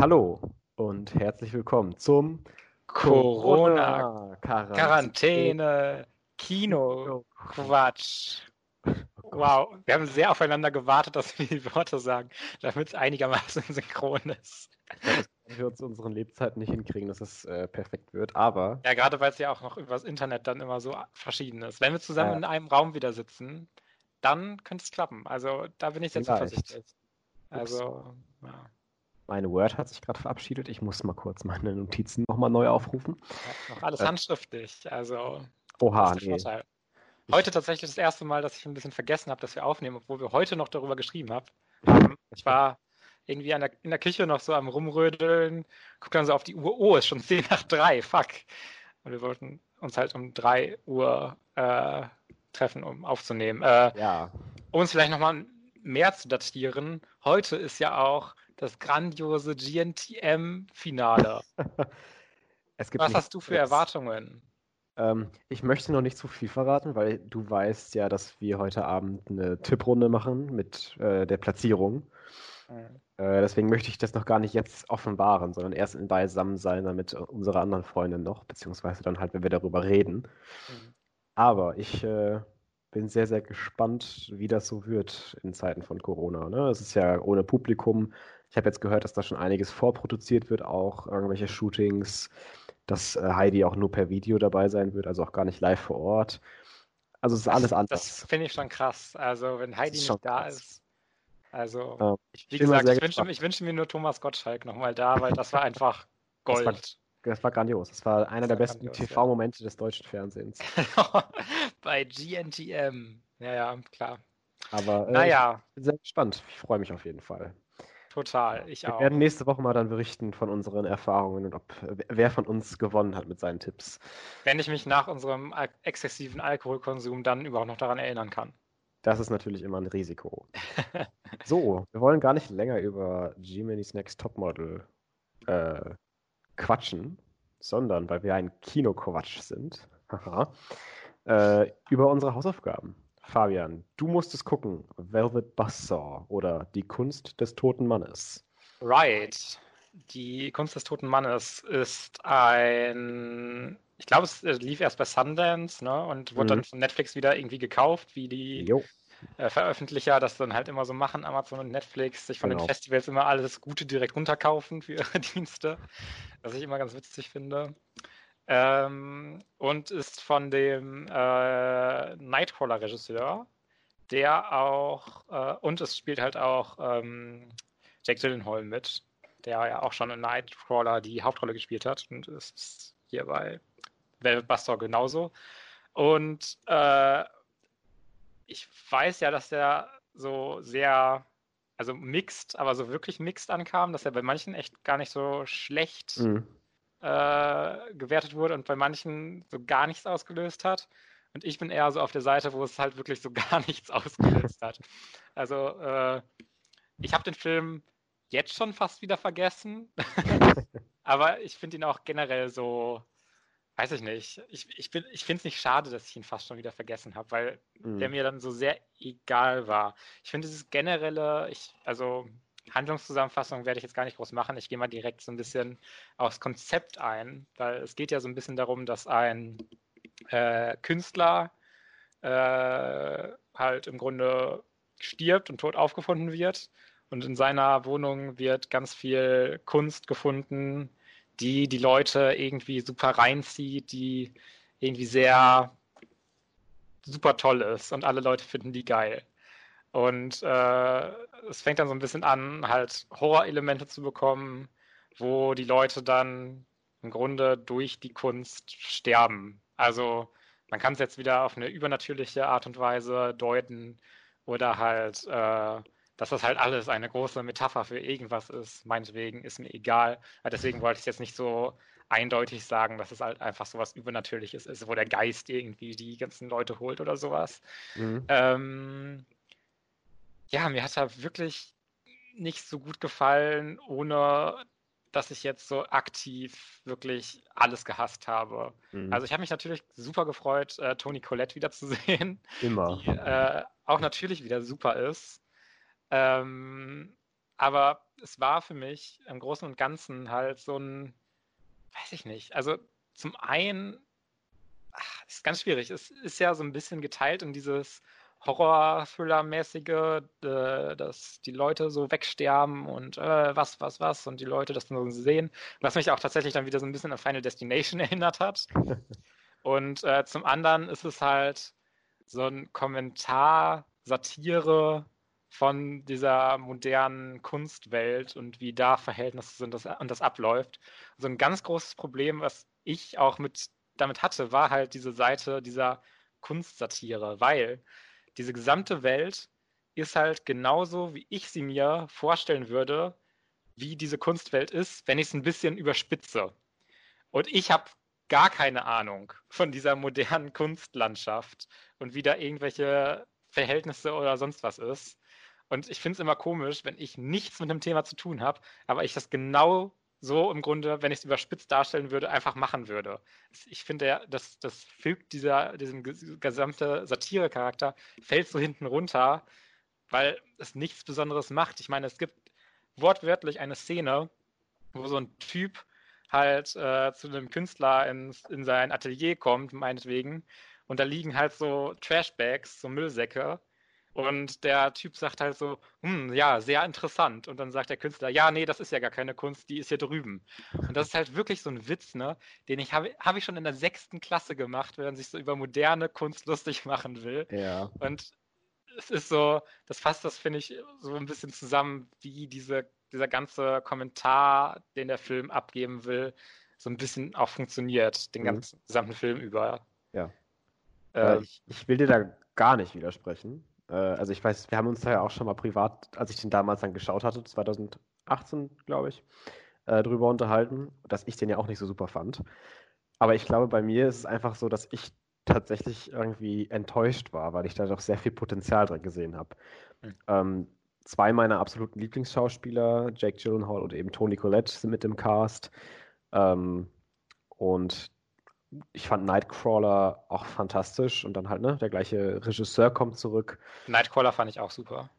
Hallo und herzlich willkommen zum Corona-Quarantäne-Kino-Quatsch. Wow, wir haben sehr aufeinander gewartet, dass wir die Worte sagen, damit es einigermaßen synchron ist. Dass wir uns unseren Lebzeiten nicht hinkriegen, dass es perfekt wird, aber... Ja, gerade weil es ja auch noch übers Internet dann immer so verschieden ist. Wenn wir zusammen in einem Raum wieder sitzen, dann könnte es klappen. Also da bin ich sehr zuversichtlich. Also, ja. Meine Word hat sich gerade verabschiedet. Ich muss mal kurz meine Notizen nochmal neu aufrufen. Ja, noch alles handschriftlich. Also, oha, nee. Heute tatsächlich das erste Mal, dass ich ein bisschen vergessen habe, dass wir aufnehmen, obwohl wir heute noch darüber geschrieben haben. Ich war irgendwie in der Küche noch so am Rumrödeln, guck dann so auf die Uhr. Oh, ist schon 10 nach 3, fuck. Und wir wollten uns halt um 3 Uhr treffen, um aufzunehmen. Um uns vielleicht nochmal mehr zu datieren, heute ist ja auch das grandiose GNTM-Finale. Was hast du für Erwartungen? Ich möchte noch nicht zu viel verraten, weil du weißt ja, dass wir heute Abend eine Tipprunde machen mit der Platzierung. Deswegen möchte ich das noch gar nicht jetzt offenbaren, sondern erst in Beisammensein damit unsere anderen Freunde noch, beziehungsweise dann halt, wenn wir darüber reden. Aber ich... bin sehr, sehr gespannt, wie das so wird in Zeiten von Corona. Ne? Es ist ja ohne Publikum. Ich habe jetzt gehört, dass da schon einiges vorproduziert wird, auch irgendwelche Shootings, dass Heidi auch nur per Video dabei sein wird, also auch gar nicht live vor Ort. Also es ist alles anders. Das finde ich schon krass. Also wenn Heidi nicht da ist, also ja, wie gesagt, ich wünsche mir nur Thomas Gottschalk nochmal da, weil das war einfach Gold. Das war grandios. Das war einer der besten TV-Momente des deutschen Fernsehens. Bei GNTM. Ja, klar. Aber ich bin sehr gespannt. Ich freue mich auf jeden Fall. Total, ich auch. Wir werden nächste Woche mal dann berichten von unseren Erfahrungen und wer von uns gewonnen hat mit seinen Tipps. Wenn ich mich nach unserem exzessiven Alkoholkonsum dann überhaupt noch daran erinnern kann. Das ist natürlich immer ein Risiko. So, wir wollen gar nicht länger über Germany's Next Topmodel quatschen, sondern, weil wir ein Kinoquatsch sind, über unsere Hausaufgaben. Fabian, du musstest gucken, Velvet Buzzsaw oder Die Kunst des toten Mannes. Right. Die Kunst des toten Mannes ist ein, ich glaube, es lief erst bei Sundance, ne, und wurde dann von Netflix wieder irgendwie gekauft, wie die Veröffentlicher das dann halt immer so machen, Amazon und Netflix, sich von den Festivals immer alles Gute direkt runterkaufen für ihre Dienste, was ich immer ganz witzig finde. Und ist von dem Nightcrawler-Regisseur, der auch, und es spielt halt auch Jack Gyllenhaal mit, der ja auch schon in Nightcrawler die Hauptrolle gespielt hat und ist hier bei Velvet Buzzsaw genauso. Und ich weiß ja, dass der so sehr, also mixed, aber so wirklich mixed ankam, dass er bei manchen echt gar nicht so schlecht gewertet wurde und bei manchen so gar nichts ausgelöst hat. Und ich bin eher so auf der Seite, wo es halt wirklich so gar nichts ausgelöst hat. Also ich habe den Film jetzt schon fast wieder vergessen, aber ich finde ihn auch generell so... Weiß ich nicht. Ich finde es nicht schade, dass ich ihn fast schon wieder vergessen habe, weil der mir dann so sehr egal war. Ich finde dieses generelle, Handlungszusammenfassung werde ich jetzt gar nicht groß machen. Ich gehe mal direkt so ein bisschen aufs Konzept ein, weil es geht ja so ein bisschen darum, dass ein Künstler halt im Grunde stirbt und tot aufgefunden wird. Und in seiner Wohnung wird ganz viel Kunst gefunden, die die Leute irgendwie super reinzieht, die irgendwie sehr super toll ist und alle Leute finden die geil. Und es fängt dann so ein bisschen an, halt Horror-Elemente zu bekommen, wo die Leute dann im Grunde durch die Kunst sterben. Also man kann es jetzt wieder auf eine übernatürliche Art und Weise deuten oder halt... dass das halt alles eine große Metapher für irgendwas ist, meinetwegen, ist mir egal. Aber deswegen wollte ich jetzt nicht so eindeutig sagen, dass es halt einfach sowas Übernatürliches ist, wo der Geist irgendwie die ganzen Leute holt oder sowas. Mir hat er wirklich nicht so gut gefallen, ohne dass ich jetzt so aktiv wirklich alles gehasst habe. Also ich habe mich natürlich super gefreut, Toni Collette wiederzusehen. Immer. Die auch natürlich wieder super ist. Aber es war für mich im Großen und Ganzen halt so ein, weiß ich nicht, also zum einen, ist ganz schwierig, es ist ja so ein bisschen geteilt in dieses Horror-Thriller-mäßige, dass die Leute so wegsterben und was und die Leute das nur sehen, was mich auch tatsächlich dann wieder so ein bisschen an Final Destination erinnert hat. Und zum anderen ist es halt so ein Kommentar, Satire von dieser modernen Kunstwelt und wie da Verhältnisse sind und das abläuft. So ein ganz großes Problem, was ich auch damit hatte, war halt diese Seite dieser Kunstsatire, weil diese gesamte Welt ist halt genauso, wie ich sie mir vorstellen würde, wie diese Kunstwelt ist, wenn ich es ein bisschen überspitze. Und ich habe gar keine Ahnung von dieser modernen Kunstlandschaft und wie da irgendwelche Verhältnisse oder sonst was ist. Und ich finde es immer komisch, wenn ich nichts mit einem Thema zu tun habe, aber ich das genau so im Grunde, wenn ich es überspitzt darstellen würde, einfach machen würde. Ich finde, ja, das fügt diesem gesamte Satire-Charakter, fällt so hinten runter, weil es nichts Besonderes macht. Ich meine, es gibt wortwörtlich eine Szene, wo so ein Typ halt zu einem Künstler in sein Atelier kommt, meinetwegen, und da liegen halt so Trashbags, so Müllsäcke. Und der Typ sagt halt so, ja, sehr interessant. Und dann sagt der Künstler, ja, nee, das ist ja gar keine Kunst, die ist hier drüben. Und das ist halt wirklich so ein Witz, ne, den habe ich schon in der 6. Klasse gemacht, wenn man sich so über moderne Kunst lustig machen will. Ja. Und es ist so, das fasst das, finde ich, so ein bisschen zusammen, wie dieser ganze Kommentar, den der Film abgeben will, so ein bisschen auch funktioniert, den ganzen gesamten Film über. Ja. Ich will dir da gar nicht widersprechen. Also ich weiß, wir haben uns da ja auch schon mal privat, als ich den damals dann geschaut hatte, 2018, glaube ich, drüber unterhalten, dass ich den ja auch nicht so super fand. Aber ich glaube, bei mir ist es einfach so, dass ich tatsächlich irgendwie enttäuscht war, weil ich da doch sehr viel Potenzial drin gesehen habe. Zwei meiner absoluten Lieblingsschauspieler, Jack Gyllenhaal und eben Toni Collette, sind mit im Cast. Und ich fand Nightcrawler auch fantastisch und dann halt, ne, der gleiche Regisseur kommt zurück. Nightcrawler fand ich auch super.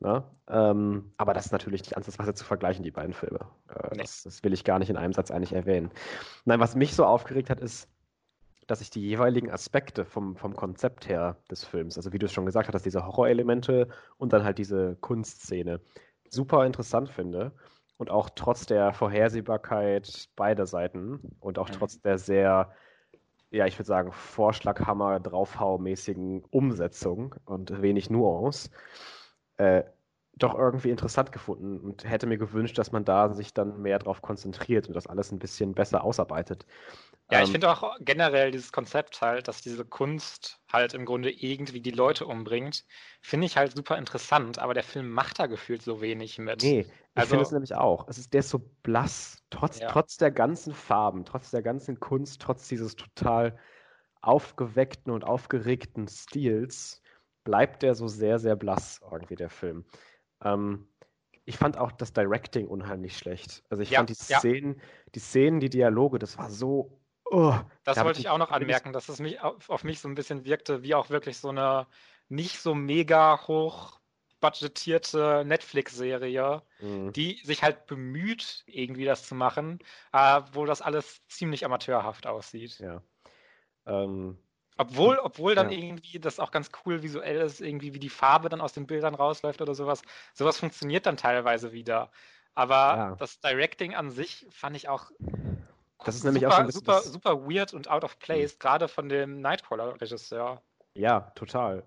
Na, aber das ist natürlich nicht ansatzweise zu vergleichen, die beiden Filme. Nee. Das will ich gar nicht in einem Satz eigentlich erwähnen. Nein, was mich so aufgeregt hat, ist, dass ich die jeweiligen Aspekte vom Konzept her des Films, also wie du es schon gesagt hast, diese Horrorelemente und dann halt diese Kunstszene, super interessant finde. Und auch trotz der Vorhersehbarkeit beider Seiten und auch trotz der sehr, ja, ich würde sagen, Vorschlaghammer-Draufhau-mäßigen Umsetzung und wenig Nuance, doch irgendwie interessant gefunden und hätte mir gewünscht, dass man da sich dann mehr drauf konzentriert und das alles ein bisschen besser ausarbeitet. Ja, ich finde auch generell dieses Konzept halt, dass diese Kunst halt im Grunde irgendwie die Leute umbringt, finde ich halt super interessant, aber der Film macht da gefühlt so wenig mit. Nee, ich finde es nämlich auch. Der ist so blass, trotz der ganzen Farben, trotz der ganzen Kunst, trotz dieses total aufgeweckten und aufgeregten Stils, bleibt der so sehr, sehr blass irgendwie, der Film. Ich fand auch das Directing unheimlich schlecht. Also ich fand die Szenen, die Dialoge, das war so... das wollte ich auch noch anmerken, dass es mich auf mich so ein bisschen wirkte, wie auch wirklich so eine nicht so mega hoch budgetierte Netflix-Serie, die sich halt bemüht, irgendwie das zu machen, wo das alles ziemlich amateurhaft aussieht. Ja. Obwohl dann irgendwie das auch ganz cool visuell ist, irgendwie wie die Farbe dann aus den Bildern rausläuft oder sowas. Sowas funktioniert dann teilweise wieder. Aber das Directing an sich fand ich auch, das ist super, nämlich auch ein super, super weird und out of place, gerade von dem Nightcrawler-Regisseur. Ja, total.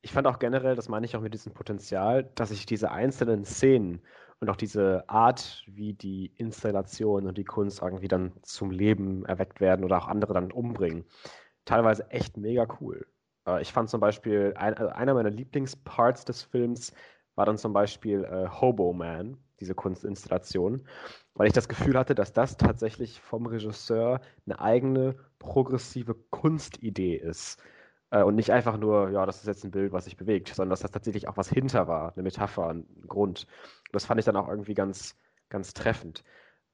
Ich fand auch generell, das meine ich auch mit diesem Potenzial, dass ich diese einzelnen Szenen und auch diese Art, wie die Installation und die Kunst irgendwie dann zum Leben erweckt werden oder auch andere dann umbringen, teilweise echt mega cool. Ich fand zum Beispiel, einer meiner Lieblingsparts des Films war dann zum Beispiel Hobo Man, diese Kunstinstallation, weil ich das Gefühl hatte, dass das tatsächlich vom Regisseur eine eigene progressive Kunstidee ist. Und nicht einfach nur, ja, das ist jetzt ein Bild, was sich bewegt, sondern dass das tatsächlich auch was hinter war, eine Metapher, ein Grund. Und das fand ich dann auch irgendwie ganz, ganz treffend.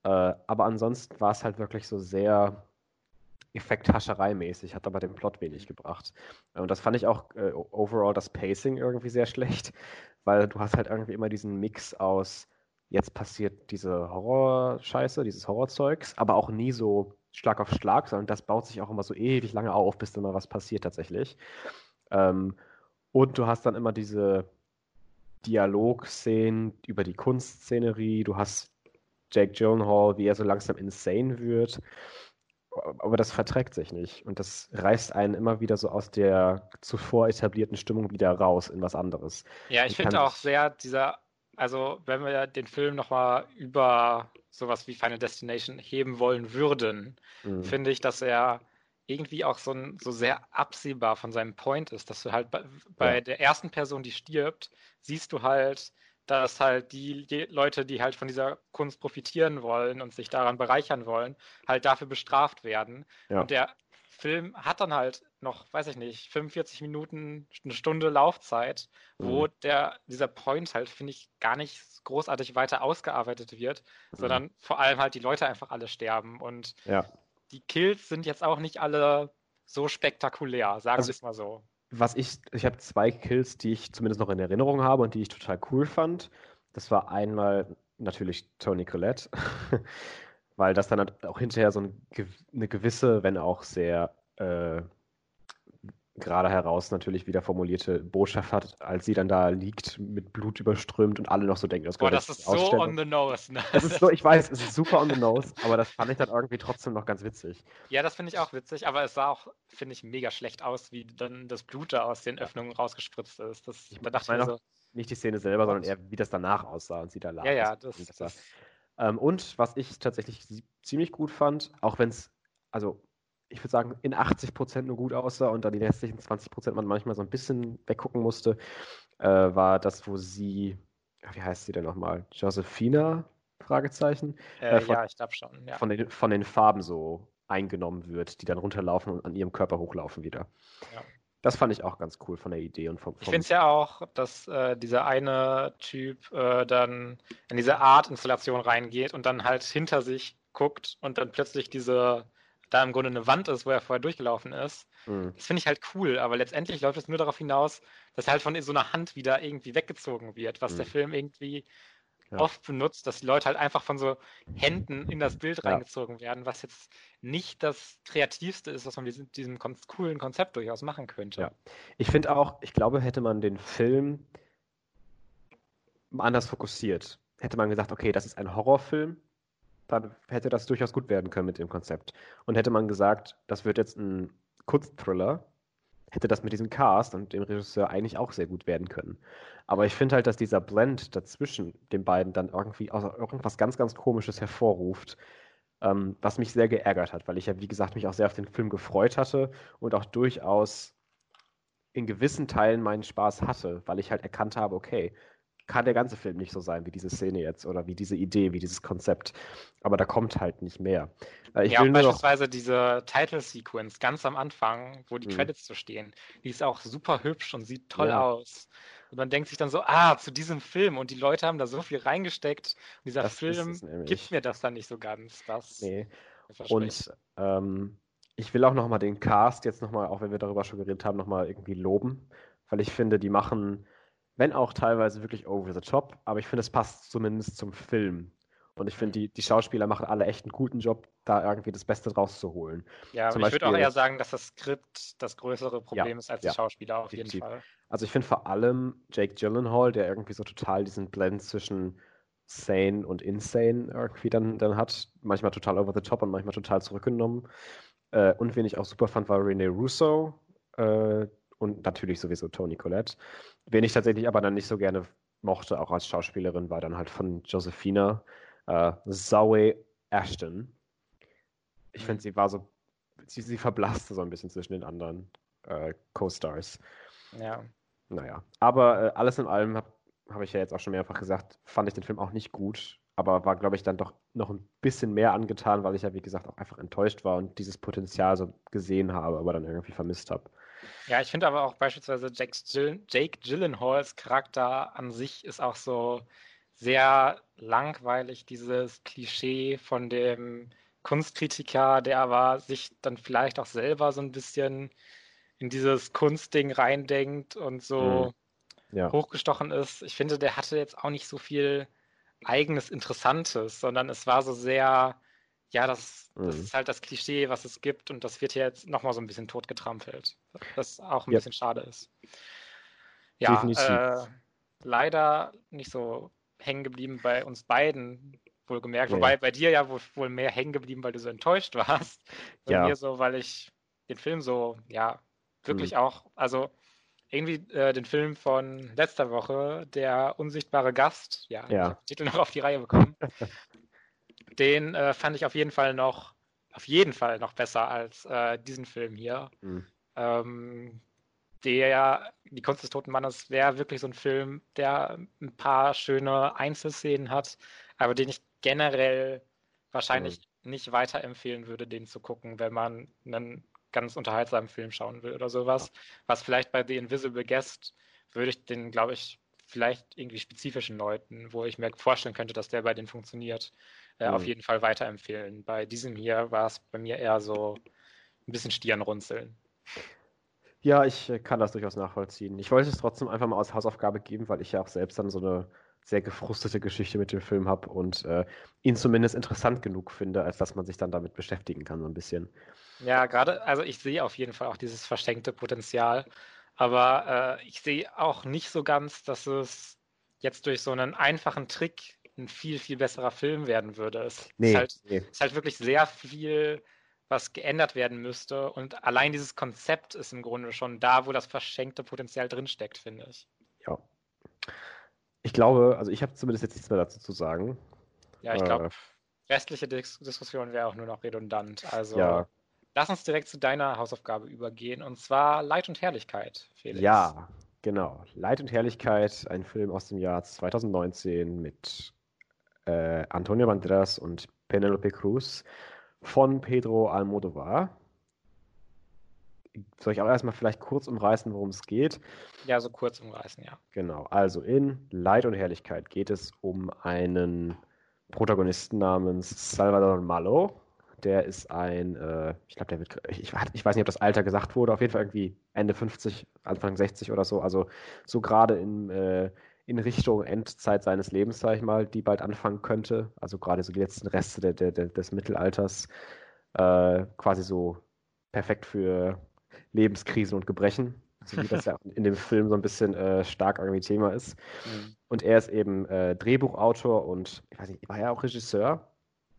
Aber ansonsten war es halt wirklich so sehr Effekthascherei-mäßig, hat aber den Plot wenig gebracht. Und das fand ich auch overall das Pacing irgendwie sehr schlecht, weil du hast halt irgendwie immer diesen Mix aus jetzt passiert diese Horror-Scheiße, dieses Horrorzeugs, aber auch nie so Schlag auf Schlag, sondern das baut sich auch immer so ewig lange auf, bis dann mal was passiert tatsächlich. Und du hast dann immer diese Dialogszenen über die Kunstszenerie, du hast Jack Gyllenhaal, wie er so langsam insane wird, aber das verträgt sich nicht und das reißt einen immer wieder so aus der zuvor etablierten Stimmung wieder raus in was anderes. Ja, ich finde auch sehr dieser, also wenn wir den Film nochmal über sowas wie Final Destination heben wollen würden, finde ich, dass er irgendwie auch so sehr absehbar von seinem Point ist, dass du halt bei der ersten Person, die stirbt, siehst du halt, dass halt die Leute, die halt von dieser Kunst profitieren wollen und sich daran bereichern wollen, halt dafür bestraft werden. Ja. Und der Film hat dann halt noch, weiß ich nicht, 45 Minuten, eine Stunde Laufzeit, wo dieser Point halt, finde ich, gar nicht großartig weiter ausgearbeitet wird, sondern vor allem halt die Leute einfach alle sterben. Und die Kills sind jetzt auch nicht alle so spektakulär, sagen wir es mal so. Ich habe 2 Kills, die ich zumindest noch in Erinnerung habe und die ich total cool fand. Das war einmal natürlich Toni Collette, weil das dann halt auch hinterher so eine gewisse, wenn auch sehr gerade heraus natürlich wieder formulierte Botschaft hat, als sie dann da liegt, mit Blut überströmt und alle noch so denken, das ist so on the nose. Ne? Das ist so, ich weiß, es ist super on the nose, aber das fand ich dann irgendwie trotzdem noch ganz witzig. Ja, das finde ich auch witzig, aber es sah auch, finde ich, mega schlecht aus, wie dann das Blut da aus den Öffnungen rausgespritzt ist. Nicht die Szene selber, sondern eher, wie das danach aussah und sie da lag. Ja, und was ich tatsächlich ziemlich gut fand, auch wenn es, ich würde sagen, in 80% nur gut aussah und dann die restlichen 20% man manchmal so ein bisschen weggucken musste, war das, wo sie, wie heißt sie denn nochmal? Josefina? Fragezeichen? Ich glaube schon. Ja. Von den Farben so eingenommen wird, die dann runterlaufen und an ihrem Körper hochlaufen wieder. Ja. Das fand ich auch ganz cool von der Idee. Und ich finde es ja auch, dass dieser eine Typ dann in diese Art-Installation reingeht und dann halt hinter sich guckt und dann plötzlich da im Grunde eine Wand ist, wo er vorher durchgelaufen ist. Das finde ich halt cool, aber letztendlich läuft es nur darauf hinaus, dass er halt von so einer Hand wieder irgendwie weggezogen wird, was der Film irgendwie oft benutzt, dass die Leute halt einfach von so Händen in das Bild reingezogen werden, was jetzt nicht das Kreativste ist, was man mit diesem coolen Konzept durchaus machen könnte. Ja. Ich finde auch, ich glaube, hätte man den Film anders fokussiert, hätte man gesagt, okay, das ist ein Horrorfilm, dann hätte das durchaus gut werden können mit dem Konzept. Und hätte man gesagt, das wird jetzt ein Kunstthriller, hätte das mit diesem Cast und dem Regisseur eigentlich auch sehr gut werden können. Aber ich finde halt, dass dieser Blend dazwischen den beiden dann irgendwie irgendwas ganz, ganz Komisches hervorruft, was mich sehr geärgert hat, weil ich ja, wie gesagt, mich auch sehr auf den Film gefreut hatte und auch durchaus in gewissen Teilen meinen Spaß hatte, weil ich halt erkannt habe, okay, kann der ganze Film nicht so sein wie diese Szene jetzt oder wie diese Idee, wie dieses Konzept. Aber da kommt halt nicht mehr. Diese Title-Sequence ganz am Anfang, wo die Credits so stehen, die ist auch super hübsch und sieht toll aus. Und man denkt sich dann so, zu diesem Film. Und die Leute haben da so viel reingesteckt. Und dieser Film gibt mir das dann nicht so ganz. Nee. Und ich will auch nochmal den Cast jetzt nochmal, auch wenn wir darüber schon geredet haben, nochmal irgendwie loben. Weil ich finde, die machen... wenn auch teilweise wirklich over the top, aber ich finde, es passt zumindest zum Film. Und ich finde, die Schauspieler machen alle echt einen guten Job, da irgendwie das Beste rauszuholen. Ja, aber ich würde auch eher sagen, dass das Skript das größere Problem ist als die Schauspieler auf jeden Fall. Also ich finde vor allem Jake Gyllenhaal, der irgendwie so total diesen Blend zwischen sane und insane irgendwie dann hat, manchmal total over the top und manchmal total zurückgenommen. Und wen ich auch super fand, war Rene Russo, und natürlich sowieso Toni Collette. Wen ich tatsächlich aber dann nicht so gerne mochte, auch als Schauspielerin, war dann halt von Josefina Zoe Ashton. Ich finde, sie war so, sie verblasste so ein bisschen zwischen den anderen Co-Stars. Ja. Naja, aber alles in allem, habe ich ja jetzt auch schon mehrfach gesagt, fand ich den Film auch nicht gut, aber war, glaube ich, dann doch noch ein bisschen mehr angetan, weil ich ja, wie gesagt, auch einfach enttäuscht war und dieses Potenzial so gesehen habe, aber dann irgendwie vermisst habe. Ja, ich finde aber auch beispielsweise Jake Gyllenhaals Charakter an sich ist auch so sehr langweilig, dieses Klischee von dem Kunstkritiker, der aber sich dann vielleicht auch selber so ein bisschen in dieses Kunstding reindenkt und so hochgestochen ist. Ich finde, der hatte jetzt auch nicht so viel eigenes Interessantes, sondern es war so sehr, ja, das ist halt das Klischee, was es gibt, und das wird hier jetzt nochmal so ein bisschen totgetrampelt, was auch ein bisschen schade ist. Ja, leider nicht so hängen geblieben bei uns beiden, wohlgemerkt. Ja. Wobei bei dir ja wohl mehr hängen geblieben, weil du so enttäuscht warst. Bei mir so, weil ich den Film so, ja, wirklich auch, also irgendwie den Film von letzter Woche, Der unsichtbare Gast, ich habe den Titel noch auf die Reihe bekommen, den fand ich auf jeden Fall noch besser als diesen Film hier. Die Kunst des Toten Mannes wäre wirklich so ein Film, der ein paar schöne Einzelszenen hat, aber den ich generell wahrscheinlich nicht weiterempfehlen würde, den zu gucken, wenn man einen ganz unterhaltsamen Film schauen will oder sowas. Was vielleicht bei The Invisible Guest würde ich den, glaube ich, vielleicht irgendwie spezifischen Leuten, wo ich mir vorstellen könnte, dass der bei denen funktioniert, auf jeden Fall weiterempfehlen. Bei diesem hier war es bei mir eher so ein bisschen Stirnrunzeln. Ja, ich kann das durchaus nachvollziehen. Ich wollte es trotzdem einfach mal als Hausaufgabe geben, weil ich ja auch selbst dann so eine sehr gefrustete Geschichte mit dem Film habe und ihn zumindest interessant genug finde, als dass man sich dann damit beschäftigen kann, so ein bisschen. Ja, gerade, also ich sehe auf jeden Fall auch dieses verschenkte Potenzial, aber ich sehe auch nicht so ganz, dass es jetzt durch so einen einfachen Trick ein viel, viel besserer Film werden würde. Es ist halt wirklich sehr viel, was geändert werden müsste, und allein dieses Konzept ist im Grunde schon da, wo das verschenkte Potenzial drinsteckt, finde ich. Ja. Ich glaube, also ich habe zumindest jetzt nichts mehr dazu zu sagen. Ja, ich glaube, restliche Diskussion wäre auch nur noch redundant. Also lass uns direkt zu deiner Hausaufgabe übergehen, und zwar Leid und Herrlichkeit, Felix. Ja, genau. Leid und Herrlichkeit, ein Film aus dem Jahr 2019 mit Antonio Banderas und Penélope Cruz von Pedro Almodóvar. Soll ich auch erstmal vielleicht kurz umreißen, worum es geht? Ja, so kurz umreißen, ja. Genau, also in Leid und Herrlichkeit geht es um einen Protagonisten namens Salvador Malo. Der ist ein, ich glaube, der wird, ich weiß nicht, ob das Alter gesagt wurde, auf jeden Fall irgendwie Ende 50, Anfang 60 oder so, also so gerade in Richtung Endzeit seines Lebens, sage ich mal, die bald anfangen könnte, also gerade so die letzten Reste des Mittelalters, quasi so perfekt für Lebenskrisen und Gebrechen, so wie das ja in dem Film so ein bisschen stark irgendwie Thema ist. Mhm. Und er ist eben Drehbuchautor und, ich weiß nicht, war er auch Regisseur?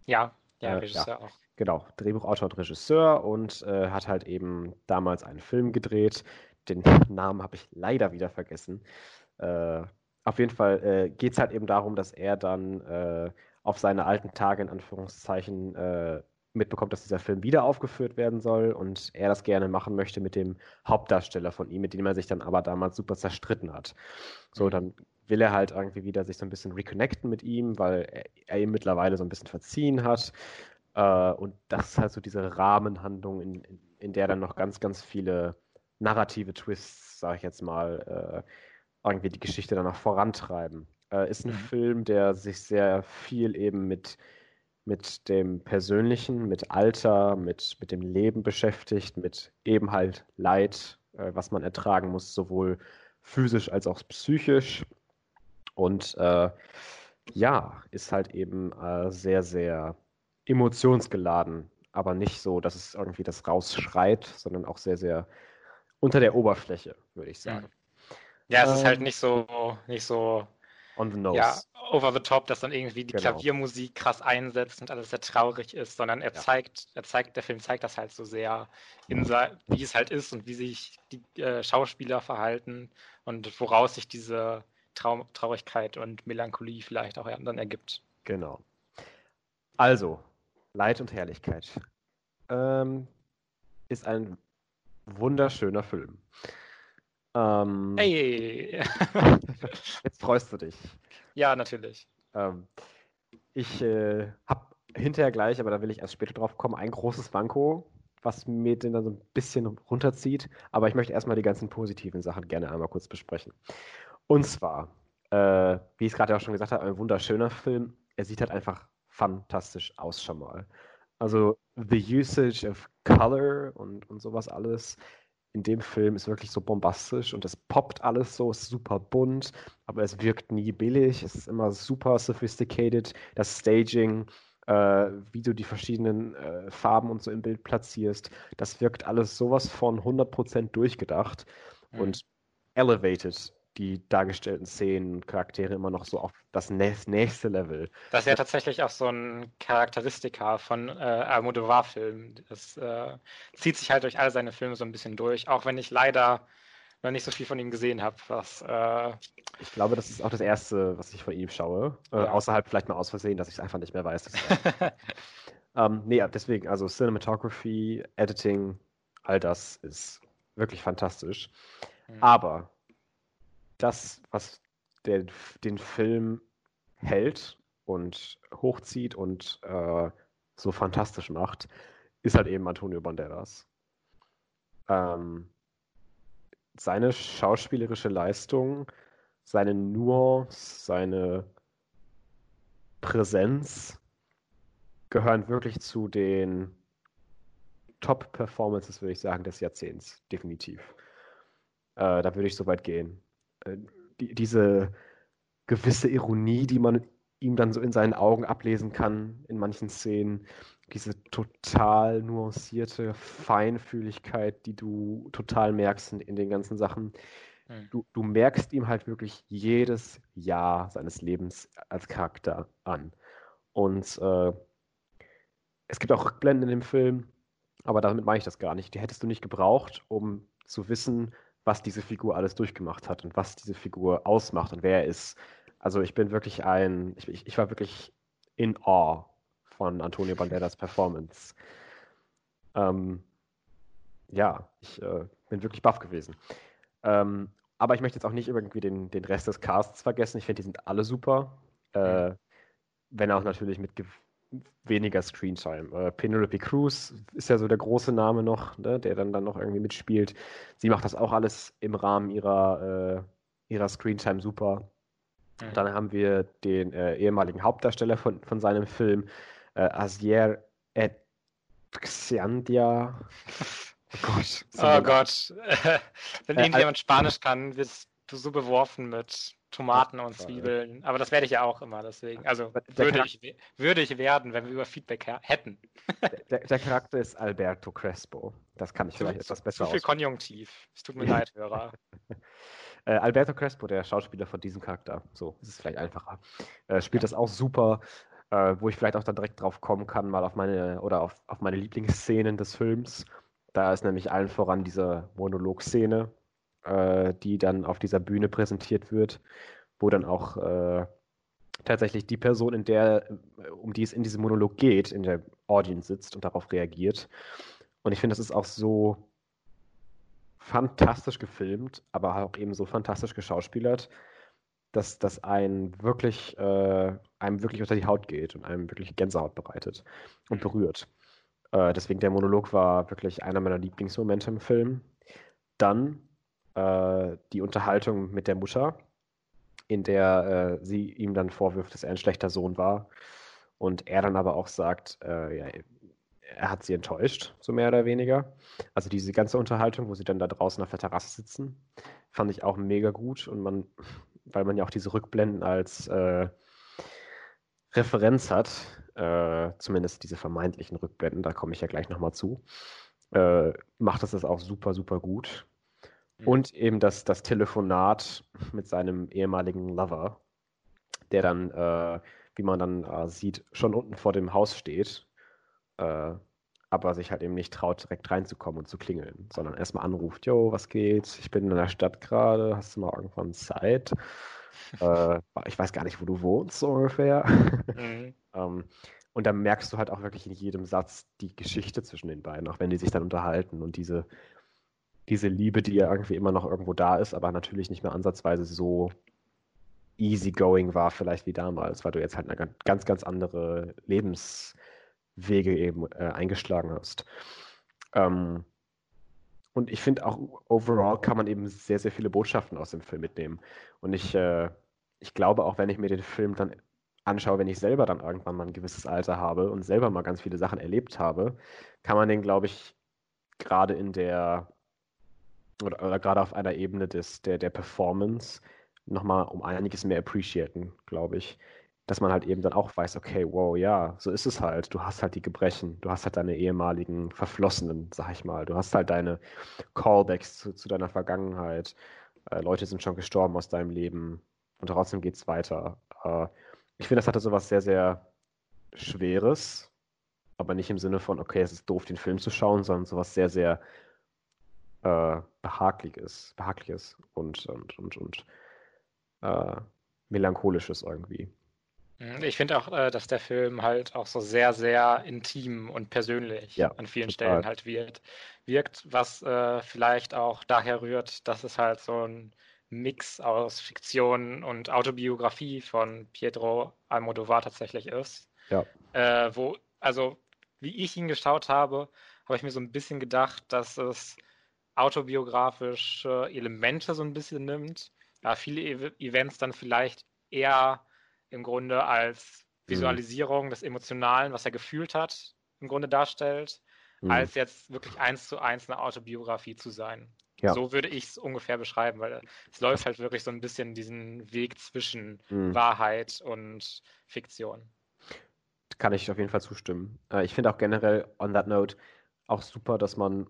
Ja, Regisseur auch. Genau, Drehbuchautor und Regisseur, und hat halt eben damals einen Film gedreht. Den Namen habe ich leider wieder vergessen. Auf jeden Fall geht es halt eben darum, dass er dann auf seine alten Tage in Anführungszeichen mitbekommt, dass dieser Film wieder aufgeführt werden soll, und er das gerne machen möchte mit dem Hauptdarsteller von ihm, mit dem er sich dann aber damals super zerstritten hat. So, dann will er halt irgendwie wieder sich so ein bisschen reconnecten mit ihm, weil er ihm mittlerweile so ein bisschen verziehen hat. Und das ist halt so diese Rahmenhandlung, in der dann noch ganz, ganz viele narrative Twists, sag ich jetzt mal, irgendwie die Geschichte danach vorantreiben. Ist ein Film, der sich sehr viel eben mit dem Persönlichen, mit Alter, mit dem Leben beschäftigt, mit eben halt Leid, was man ertragen muss, sowohl physisch als auch psychisch. Und ist halt eben sehr, sehr emotionsgeladen, aber nicht so, dass es irgendwie das rausschreit, sondern auch sehr, sehr unter der Oberfläche, würde ich sagen. Ja, es ist halt nicht so on the nose. Ja, over the top, dass dann irgendwie die Klaviermusik krass einsetzt und alles sehr traurig ist, sondern der Film zeigt das halt so sehr, wie es halt ist und wie sich die Schauspieler verhalten und woraus sich diese Traurigkeit und Melancholie vielleicht auch dann ergibt. Genau. Also, Leid und Herrlichkeit ist ein wunderschöner Film. Hey! Jetzt freust du dich. Ja, natürlich. Ich habe hinterher gleich, aber da will ich erst später drauf kommen, ein großes Manko, was mir den dann so ein bisschen runterzieht. Aber ich möchte erstmal die ganzen positiven Sachen gerne einmal kurz besprechen. Und zwar, wie ich es gerade auch schon gesagt habe, ein wunderschöner Film. Er sieht halt einfach fantastisch aus schon mal. Also, the usage of color und sowas alles in dem Film ist wirklich so bombastisch und es poppt alles so, ist super bunt, aber es wirkt nie billig, es ist immer super sophisticated, das Staging, wie du die verschiedenen Farben und so im Bild platzierst, das wirkt alles sowas von 100% durchgedacht und elevated die dargestellten Szenen, Charaktere immer noch so auf das nächste Level. Das ist ja tatsächlich auch so ein Charakteristika von Almodóvar-Filmen. Das zieht sich halt durch alle seine Filme so ein bisschen durch, auch wenn ich leider noch nicht so viel von ihm gesehen habe. Ich glaube, das ist auch das Erste, was ich von ihm schaue. Außerhalb vielleicht mal aus Versehen, dass ich es einfach nicht mehr weiß. Deswegen, also Cinematography, Editing, all das ist wirklich fantastisch. Aber das, was den Film hält und hochzieht und so fantastisch macht, ist halt eben Antonio Banderas. Seine schauspielerische Leistung, seine Nuance, seine Präsenz gehören wirklich zu den Top-Performances, würde ich sagen, des Jahrzehnts, definitiv. Da würde ich so weit gehen. Diese gewisse Ironie, die man ihm dann so in seinen Augen ablesen kann in manchen Szenen, diese total nuancierte Feinfühligkeit, die du total merkst in den ganzen Sachen. Du merkst ihm halt wirklich jedes Jahr seines Lebens als Charakter an. Und es gibt auch Rückblenden in dem Film, aber damit meine ich das gar nicht. Die hättest du nicht gebraucht, um zu wissen, was diese Figur alles durchgemacht hat und was diese Figur ausmacht und wer er ist. Also ich war wirklich in Awe von Antonio Banderas Performance. Ich bin wirklich baff gewesen. Aber ich möchte jetzt auch nicht irgendwie den Rest des Casts vergessen. Ich finde, die sind alle super. Wenn auch natürlich mit weniger Screentime. Penélope Cruz ist ja so der große Name noch, ne, der dann noch irgendwie mitspielt. Sie macht das auch alles im Rahmen ihrer Screentime super. Mhm. Dann haben wir den ehemaligen Hauptdarsteller von seinem Film, Azier Etxandia. Oh Gott. Wenn irgendjemand Spanisch kann, wirst du so beworfen mit Tomaten und Zwiebeln, aber das werde ich ja auch immer, deswegen, also würde ich werden, wenn wir über Feedback hätten. Der Charakter ist Alberto Crespo, das kann ich vielleicht etwas besser ausdrücken. Zu viel Konjunktiv, es tut mir leid, Hörer. Alberto Crespo, der Schauspieler von diesem Charakter, so ist es vielleicht einfacher, spielt das auch super, wo ich vielleicht auch dann direkt drauf kommen kann, mal auf meine Lieblingsszenen des Films, da ist nämlich allen voran diese Monologszene, die dann auf dieser Bühne präsentiert wird, wo dann auch tatsächlich die Person, um die es in diesem Monolog geht, in der Audience sitzt und darauf reagiert. Und ich finde, das ist auch so fantastisch gefilmt, aber auch eben so fantastisch geschauspielert, dass das einem wirklich unter die Haut geht und einem wirklich Gänsehaut bereitet und berührt. Deswegen der Monolog war wirklich einer meiner Lieblingsmomente im Film. Dann die Unterhaltung mit der Mutter, in der sie ihm dann vorwirft, dass er ein schlechter Sohn war und er dann aber auch sagt, er hat sie enttäuscht, so mehr oder weniger. Also diese ganze Unterhaltung, wo sie dann da draußen auf der Terrasse sitzen, fand ich auch mega gut und weil man ja auch diese Rückblenden als Referenz hat, zumindest diese vermeintlichen Rückblenden, da komme ich ja gleich nochmal zu, macht das auch super, super gut. Und eben das Telefonat mit seinem ehemaligen Lover, der dann, wie man dann sieht, schon unten vor dem Haus steht, aber sich halt eben nicht traut, direkt reinzukommen und zu klingeln, sondern erstmal anruft, jo, was geht, ich bin in der Stadt gerade, hast du mal irgendwann Zeit? Ich weiß gar nicht, wo du wohnst, so ungefähr. Mhm. Und dann merkst du halt auch wirklich in jedem Satz die Geschichte zwischen den beiden, auch wenn die sich dann unterhalten und diese Liebe, die ja irgendwie immer noch irgendwo da ist, aber natürlich nicht mehr ansatzweise so easygoing war vielleicht wie damals, weil du jetzt halt eine ganz, ganz andere Lebenswege eben eingeschlagen hast. Und ich finde auch, overall kann man eben sehr, sehr viele Botschaften aus dem Film mitnehmen. Und ich glaube auch, wenn ich mir den Film dann anschaue, wenn ich selber dann irgendwann mal ein gewisses Alter habe und selber mal ganz viele Sachen erlebt habe, kann man den, glaube ich, gerade in der oder gerade auf einer Ebene der Performance nochmal um einiges mehr appreciaten, glaube ich. Dass man halt eben dann auch weiß, okay, wow, ja, so ist es halt. Du hast halt die Gebrechen, du hast halt deine ehemaligen Verflossenen, sag ich mal. Du hast halt deine Callbacks zu deiner Vergangenheit. Leute sind schon gestorben aus deinem Leben und trotzdem geht's weiter. Ich finde, das hatte sowas sehr, sehr Schweres, aber nicht im Sinne von, okay, es ist doof, den Film zu schauen, sondern sowas sehr, sehr Behagliches und Melancholisches irgendwie. Ich finde auch, dass der Film halt auch so sehr, sehr intim und persönlich an vielen Stellen halt wirkt, was vielleicht auch daher rührt, dass es halt so ein Mix aus Fiktion und Autobiografie von Pedro Almodóvar tatsächlich ist. Ja. Wie ich ihn geschaut habe, habe ich mir so ein bisschen gedacht, dass es autobiografische Elemente so ein bisschen nimmt, da viele Events dann vielleicht eher im Grunde als Visualisierung des Emotionalen, was er gefühlt hat, im Grunde darstellt, als jetzt wirklich 1:1 eine Autobiografie zu sein. Ja. So würde ich es ungefähr beschreiben, weil es läuft halt wirklich so ein bisschen diesen Weg zwischen Wahrheit und Fiktion. Kann ich auf jeden Fall zustimmen. Ich finde auch generell, on that note, auch super, dass man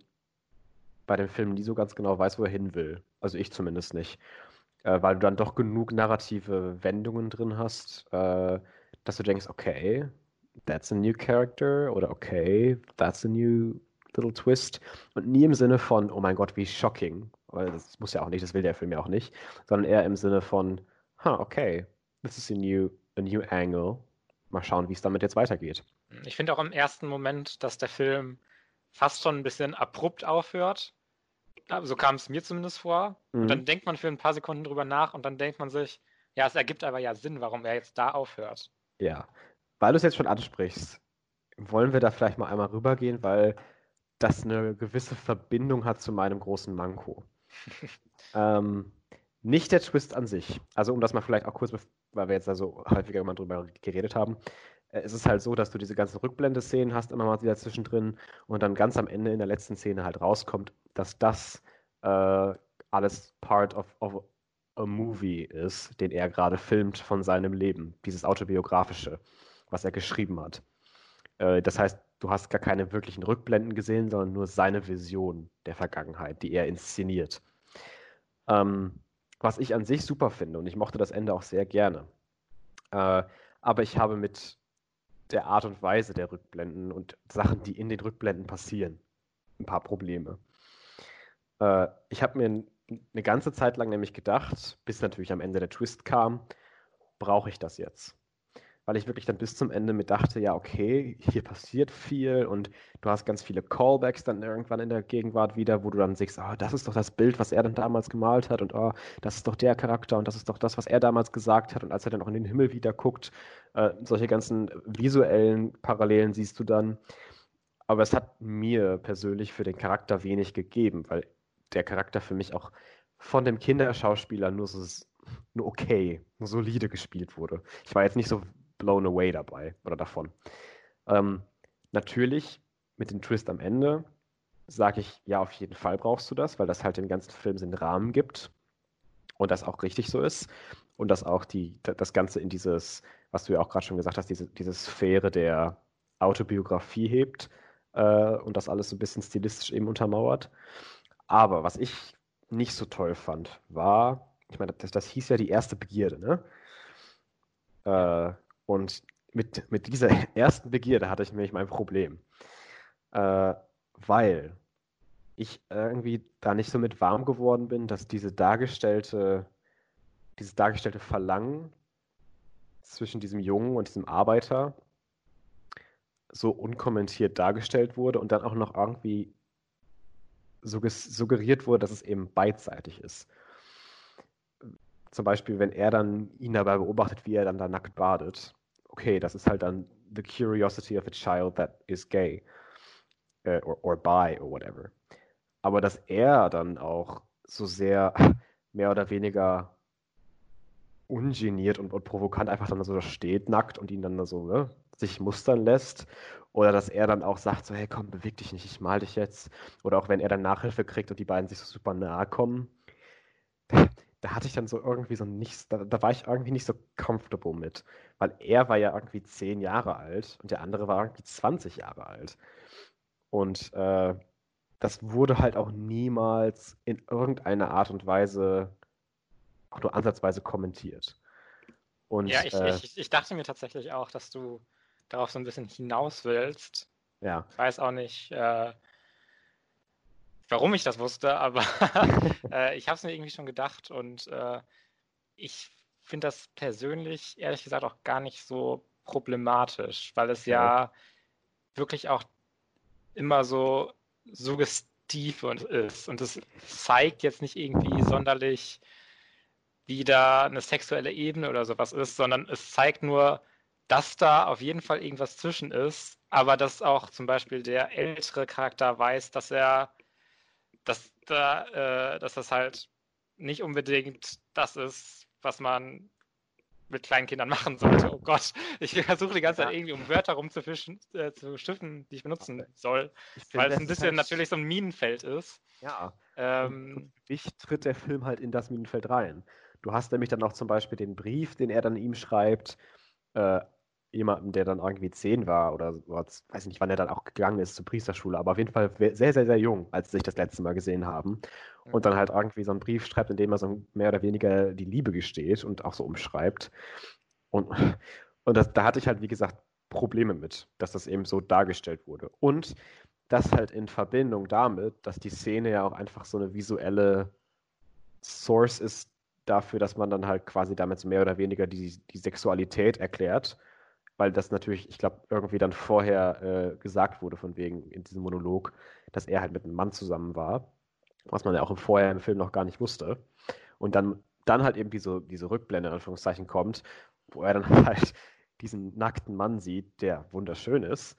bei dem Film nie so ganz genau weiß, wo er hin will. Also ich zumindest nicht. Weil du dann doch genug narrative Wendungen drin hast, dass du denkst, okay, that's a new character oder okay, that's a new little twist. Und nie im Sinne von, oh mein Gott, wie shocking. Weil das muss ja auch nicht, das will der Film ja auch nicht. Sondern eher im Sinne von, okay, this is a new angle. Mal schauen, wie es damit jetzt weitergeht. Ich finde auch im ersten Moment, dass der Film fast schon ein bisschen abrupt aufhört. So kam es mir zumindest vor. Und dann denkt man für ein paar Sekunden drüber nach und dann denkt man sich, ja, es ergibt aber ja Sinn, warum er jetzt da aufhört. Ja, weil du es jetzt schon ansprichst, wollen wir da vielleicht mal einmal rübergehen, weil das eine gewisse Verbindung hat zu meinem großen Manko. Nicht der Twist an sich. Also um das mal vielleicht auch kurz, weil wir jetzt da so häufiger mal drüber geredet haben, es ist halt so, dass du diese ganzen Rückblende-Szenen hast, immer mal wieder zwischendrin und dann ganz am Ende in der letzten Szene halt rauskommt, dass das alles part of a movie ist, den er gerade filmt von seinem Leben, dieses autobiografische, was er geschrieben hat. Das heißt, du hast gar keine wirklichen Rückblenden gesehen, sondern nur seine Vision der Vergangenheit, die er inszeniert. Was ich an sich super finde und ich mochte das Ende auch sehr gerne. Aber ich habe mit der Art und Weise der Rückblenden und Sachen, die in den Rückblenden passieren, ein paar Probleme. Ich habe mir eine ganze Zeit lang nämlich gedacht, bis natürlich am Ende der Twist kam, brauche ich das jetzt? Weil ich wirklich dann bis zum Ende mir dachte, ja okay, hier passiert viel und du hast ganz viele Callbacks dann irgendwann in der Gegenwart wieder, wo du dann siehst, oh, das ist doch das Bild, was er dann damals gemalt hat und oh, das ist doch der Charakter und das ist doch das, was er damals gesagt hat und als er dann auch in den Himmel wieder guckt, solche ganzen visuellen Parallelen siehst du dann. Aber es hat mir persönlich für den Charakter wenig gegeben, weil der Charakter für mich auch von dem Kinderschauspieler nur okay, nur solide gespielt wurde. Ich war jetzt nicht so blown away dabei oder davon. Natürlich mit dem Twist am Ende sage ich, ja, auf jeden Fall brauchst du das, weil das halt den ganzen Film den Rahmen gibt und das auch richtig so ist und das auch das Ganze in dieses, was du ja auch gerade schon gesagt hast, diese Sphäre der Autobiografie hebt und das alles so ein bisschen stilistisch eben untermauert. Aber was ich nicht so toll fand, war, ich meine, das hieß ja die erste Begierde, ne? Und mit dieser ersten Begierde hatte ich nämlich mein Problem. Weil ich irgendwie da nicht so mit warm geworden bin, dass dieses dargestellte Verlangen zwischen diesem Jungen und diesem Arbeiter so unkommentiert dargestellt wurde und dann auch noch irgendwie suggeriert wurde, dass es eben beidseitig ist. Zum Beispiel, wenn er dann ihn dabei beobachtet, wie er dann da nackt badet. Okay, das ist halt dann the curiosity of a child that is gay or bi or whatever. Aber dass er dann auch so sehr mehr oder weniger ungeniert und provokant einfach dann so da steht, nackt und ihn dann da so, ne, sich mustern lässt Oder dass er dann auch sagt, so, hey, komm, beweg dich nicht, ich mal dich jetzt. Oder auch wenn er dann Nachhilfe kriegt und die beiden sich so super nahe kommen. Da hatte ich dann so irgendwie so nichts, da war ich irgendwie nicht so comfortable mit. Weil er war ja irgendwie 10 Jahre alt und der andere war irgendwie 20 Jahre alt. Und das wurde halt auch niemals in irgendeiner Art und Weise, auch nur ansatzweise kommentiert. Und, ja, ich dachte mir tatsächlich auch, dass du darauf so ein bisschen hinaus willst. Ja. Ich weiß auch nicht, warum ich das wusste, aber ich habe es mir irgendwie schon gedacht und ich finde das persönlich, ehrlich gesagt, auch gar nicht so problematisch, weil es ja wirklich auch immer so suggestiv ist und es zeigt jetzt nicht irgendwie sonderlich, wie da eine sexuelle Ebene oder sowas ist, sondern es zeigt nur, dass da auf jeden Fall irgendwas zwischen ist, aber dass auch zum Beispiel der ältere Charakter weiß, dass das halt nicht unbedingt das ist, was man mit kleinen Kindern machen sollte. Oh Gott, ich versuche die ganze Zeit irgendwie um Wörter rumzufischen, zu stiften, die ich benutzen soll, weil es ein bisschen natürlich so ein Minenfeld ist. Ja, tritt der Film halt in das Minenfeld rein. Du hast nämlich dann auch zum Beispiel den Brief, den er dann ihm schreibt, jemandem, der dann irgendwie 10 war oder weiß nicht, wann er dann auch gegangen ist zur Priesterschule, aber auf jeden Fall sehr, sehr, sehr jung, als sie sich das letzte Mal gesehen haben. Und dann halt irgendwie so einen Brief schreibt, in dem er so mehr oder weniger die Liebe gesteht und auch so umschreibt. Und da hatte ich halt, wie gesagt, Probleme mit, dass das eben so dargestellt wurde. Und das halt in Verbindung damit, dass die Szene ja auch einfach so eine visuelle Source ist, dafür, dass man dann halt quasi damit so mehr oder weniger die Sexualität erklärt, weil das natürlich, ich glaube, irgendwie dann vorher gesagt wurde von wegen in diesem Monolog, dass er halt mit einem Mann zusammen war, was man ja auch vorher im Film noch gar nicht wusste. Und dann halt eben diese Rückblende, in Anführungszeichen, kommt, wo er dann halt diesen nackten Mann sieht, der wunderschön ist,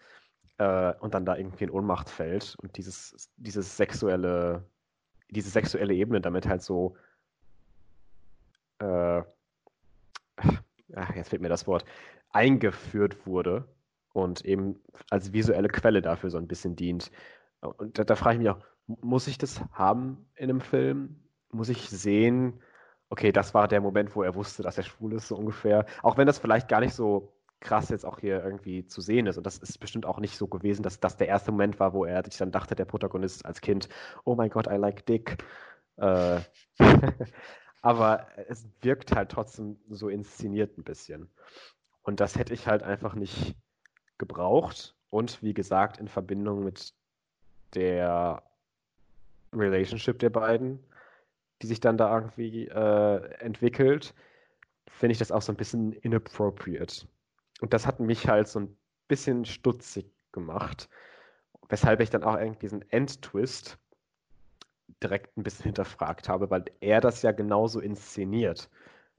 und dann da irgendwie in Ohnmacht fällt und diese sexuelle Ebene damit halt so jetzt fehlt mir das Wort, eingeführt wurde und eben als visuelle Quelle dafür so ein bisschen dient. Und da frage ich mich auch, muss ich das haben in einem Film? Muss ich sehen, okay, das war der Moment, wo er wusste, dass er schwul ist, so ungefähr. Auch wenn das vielleicht gar nicht so krass jetzt auch hier irgendwie zu sehen ist. Und das ist bestimmt auch nicht so gewesen, dass das der erste Moment war, wo er sich dann dachte, der Protagonist als Kind, oh mein Gott, I like dick. Aber es wirkt halt trotzdem so inszeniert ein bisschen. Und das hätte ich halt einfach nicht gebraucht. Und wie gesagt, in Verbindung mit der Relationship der beiden, die sich dann da irgendwie entwickelt, finde ich das auch so ein bisschen inappropriate. Und das hat mich halt so ein bisschen stutzig gemacht. Weshalb ich dann auch irgendwie diesen Endtwist direkt ein bisschen hinterfragt habe, weil er das ja genauso inszeniert,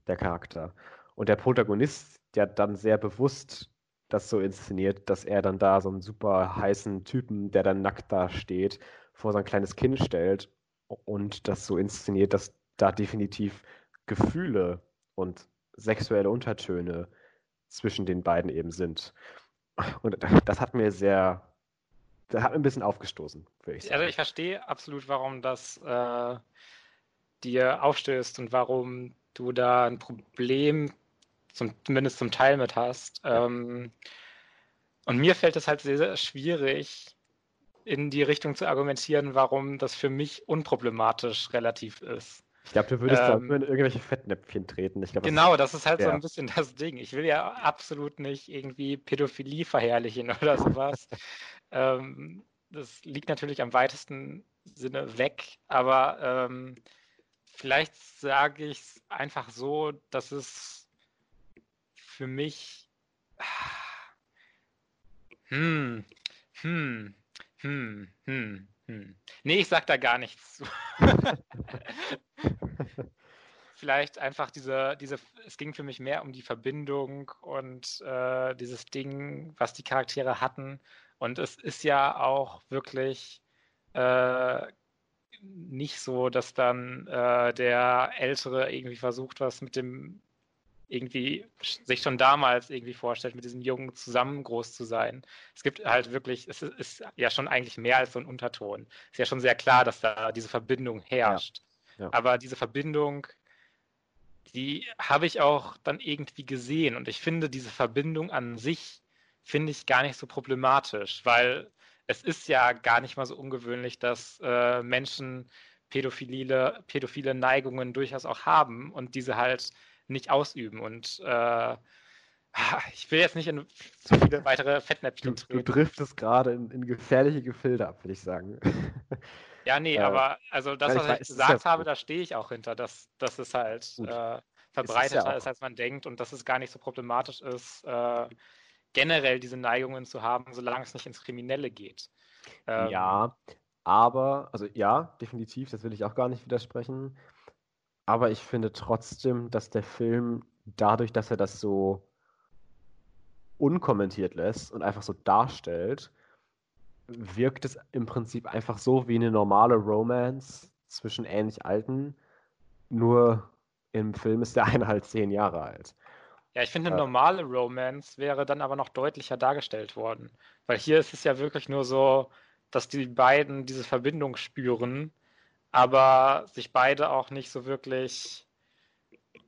der Charakter. Und der Protagonist, der dann sehr bewusst das so inszeniert, dass er dann da so einen super heißen Typen, der dann nackt da steht, vor sein kleines Kind stellt und das so inszeniert, dass da definitiv Gefühle und sexuelle Untertöne zwischen den beiden eben sind. Und das hat mir das hat mir ein bisschen aufgestoßen, würde ich sagen. Also ich verstehe absolut, warum das dir aufstößt und warum du da ein Problem zumindest zum Teil mit hast. Und mir fällt es halt sehr, sehr schwierig, in die Richtung zu argumentieren, warum das für mich unproblematisch relativ ist. Ich glaube, du würdest da in irgendwelche Fettnäpfchen treten. Ich glaub, genau, das ist halt so ein bisschen das Ding. Ich will ja absolut nicht irgendwie Pädophilie verherrlichen oder sowas. Das liegt natürlich am weitesten Sinne weg, aber vielleicht sage ich es einfach so, dass es für mich nee, ich sag da gar nichts zu. Vielleicht einfach es ging für mich mehr um die Verbindung und dieses Ding, was die Charaktere hatten. Und es ist ja auch wirklich nicht so, dass dann der Ältere irgendwie versucht, was mit dem irgendwie sich schon damals irgendwie vorstellt, mit diesem Jungen zusammen groß zu sein. Es gibt halt wirklich, es ist ja schon eigentlich mehr als so ein Unterton. Es ist ja schon sehr klar, dass da diese Verbindung herrscht. Ja. Ja. Aber diese Verbindung, die habe ich auch dann irgendwie gesehen. Und ich finde, diese Verbindung an sich finde ich gar nicht so problematisch, weil es ist ja gar nicht mal so ungewöhnlich, dass Menschen pädophile Neigungen durchaus auch haben und diese halt nicht ausüben. Und ich will jetzt nicht in so viele weitere Fettnäpfchen treten. Du driftest gerade in gefährliche Gefilde ab, würde ich sagen. Ja, nee, aber also das, was ich gesagt habe, da stehe ich auch hinter, dass es halt verbreiteter ist, als man denkt und dass es gar nicht so problematisch ist, generell diese Neigungen zu haben, solange es nicht ins Kriminelle geht. Ja, definitiv, das will ich auch gar nicht widersprechen. Aber ich finde trotzdem, dass der Film dadurch, dass er das so unkommentiert lässt und einfach so darstellt, wirkt es im Prinzip einfach so wie eine normale Romance zwischen ähnlich Alten, nur im Film ist der eine halt 10 Jahre alt. Ja, ich finde, eine normale Romance wäre dann aber noch deutlicher dargestellt worden. Weil hier ist es ja wirklich nur so, dass die beiden diese Verbindung spüren, aber sich beide auch nicht so wirklich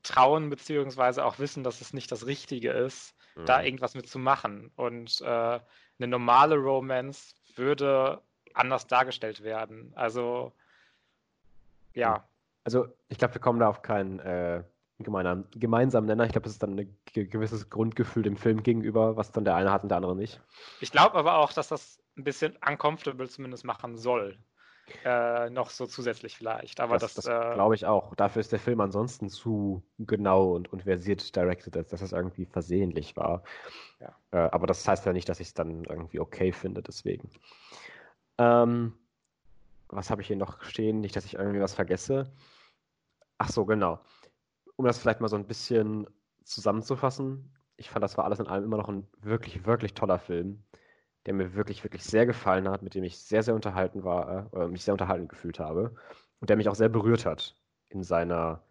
trauen, beziehungsweise auch wissen, dass es nicht das Richtige ist, da irgendwas mit zu machen. Und eine normale Romance würde anders dargestellt werden. Also, ja. Also, ich glaube, wir kommen da auf keinen gemeinsamen Nenner. Ich glaube, das ist dann ein gewisses Grundgefühl dem Film gegenüber, was dann der eine hat und der andere nicht. Ich glaube aber auch, dass das ein bisschen uncomfortable zumindest machen soll. Noch so zusätzlich vielleicht. Aber das glaube ich auch. Dafür ist der Film ansonsten zu genau und versiert directed, als dass das irgendwie versehentlich war. Ja. Aber das heißt ja nicht, dass ich es dann irgendwie okay finde, deswegen. Was habe ich hier noch stehen? Nicht, dass ich irgendwie was vergesse. Ach so, genau. Um das vielleicht mal so ein bisschen zusammenzufassen, ich fand, das war alles in allem immer noch ein wirklich, wirklich toller Film, der mir wirklich, wirklich sehr gefallen hat, mit dem ich sehr, sehr unterhalten war, oder mich sehr unterhalten gefühlt habe und der mich auch sehr berührt hat in seiner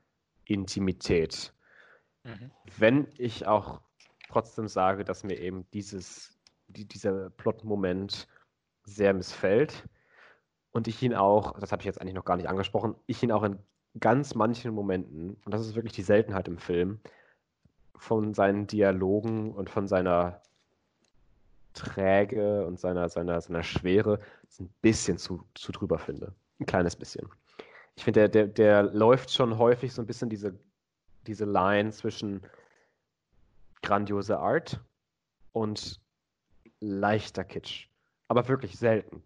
Intimität. Mhm. Wenn ich auch trotzdem sage, dass mir eben dieser Plot-Moment sehr missfällt und ich ihn auch, das habe ich jetzt eigentlich noch gar nicht angesprochen, in ganz manchen Momenten, und das ist wirklich die Seltenheit im Film, von seinen Dialogen und von seiner Träge und seiner Schwere ein bisschen zu drüber finde. Ein kleines bisschen. Ich finde, der läuft schon häufig so ein bisschen diese Line zwischen grandioser Art und leichter Kitsch. Aber wirklich selten.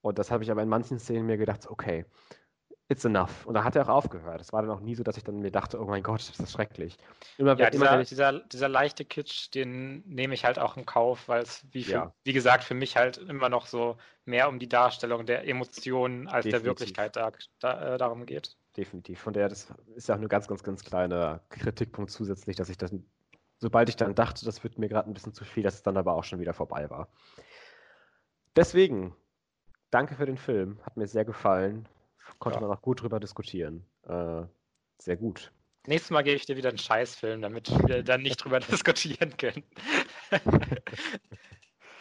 Und das habe ich aber in manchen Szenen mir gedacht, okay, it's enough. Und da hat er auch aufgehört. Es war dann auch nie so, dass ich dann mir dachte, oh mein Gott, ist das schrecklich. Dieser leichte Kitsch, den nehme ich halt auch in Kauf, weil es, wie gesagt, für mich halt immer noch so mehr um die Darstellung der Emotionen als der Wirklichkeit darum geht. Definitiv. Von der, das ist ja auch nur ganz, ganz, ganz kleiner Kritikpunkt zusätzlich, dass ich das, sobald ich dann dachte, das wird mir gerade ein bisschen zu viel, dass es dann aber auch schon wieder vorbei war. Deswegen, danke für den Film. Hat mir sehr gefallen. Konnte man auch gut drüber diskutieren. Sehr gut. Nächstes Mal gebe ich dir wieder einen Scheißfilm, damit wir dann nicht drüber diskutieren können.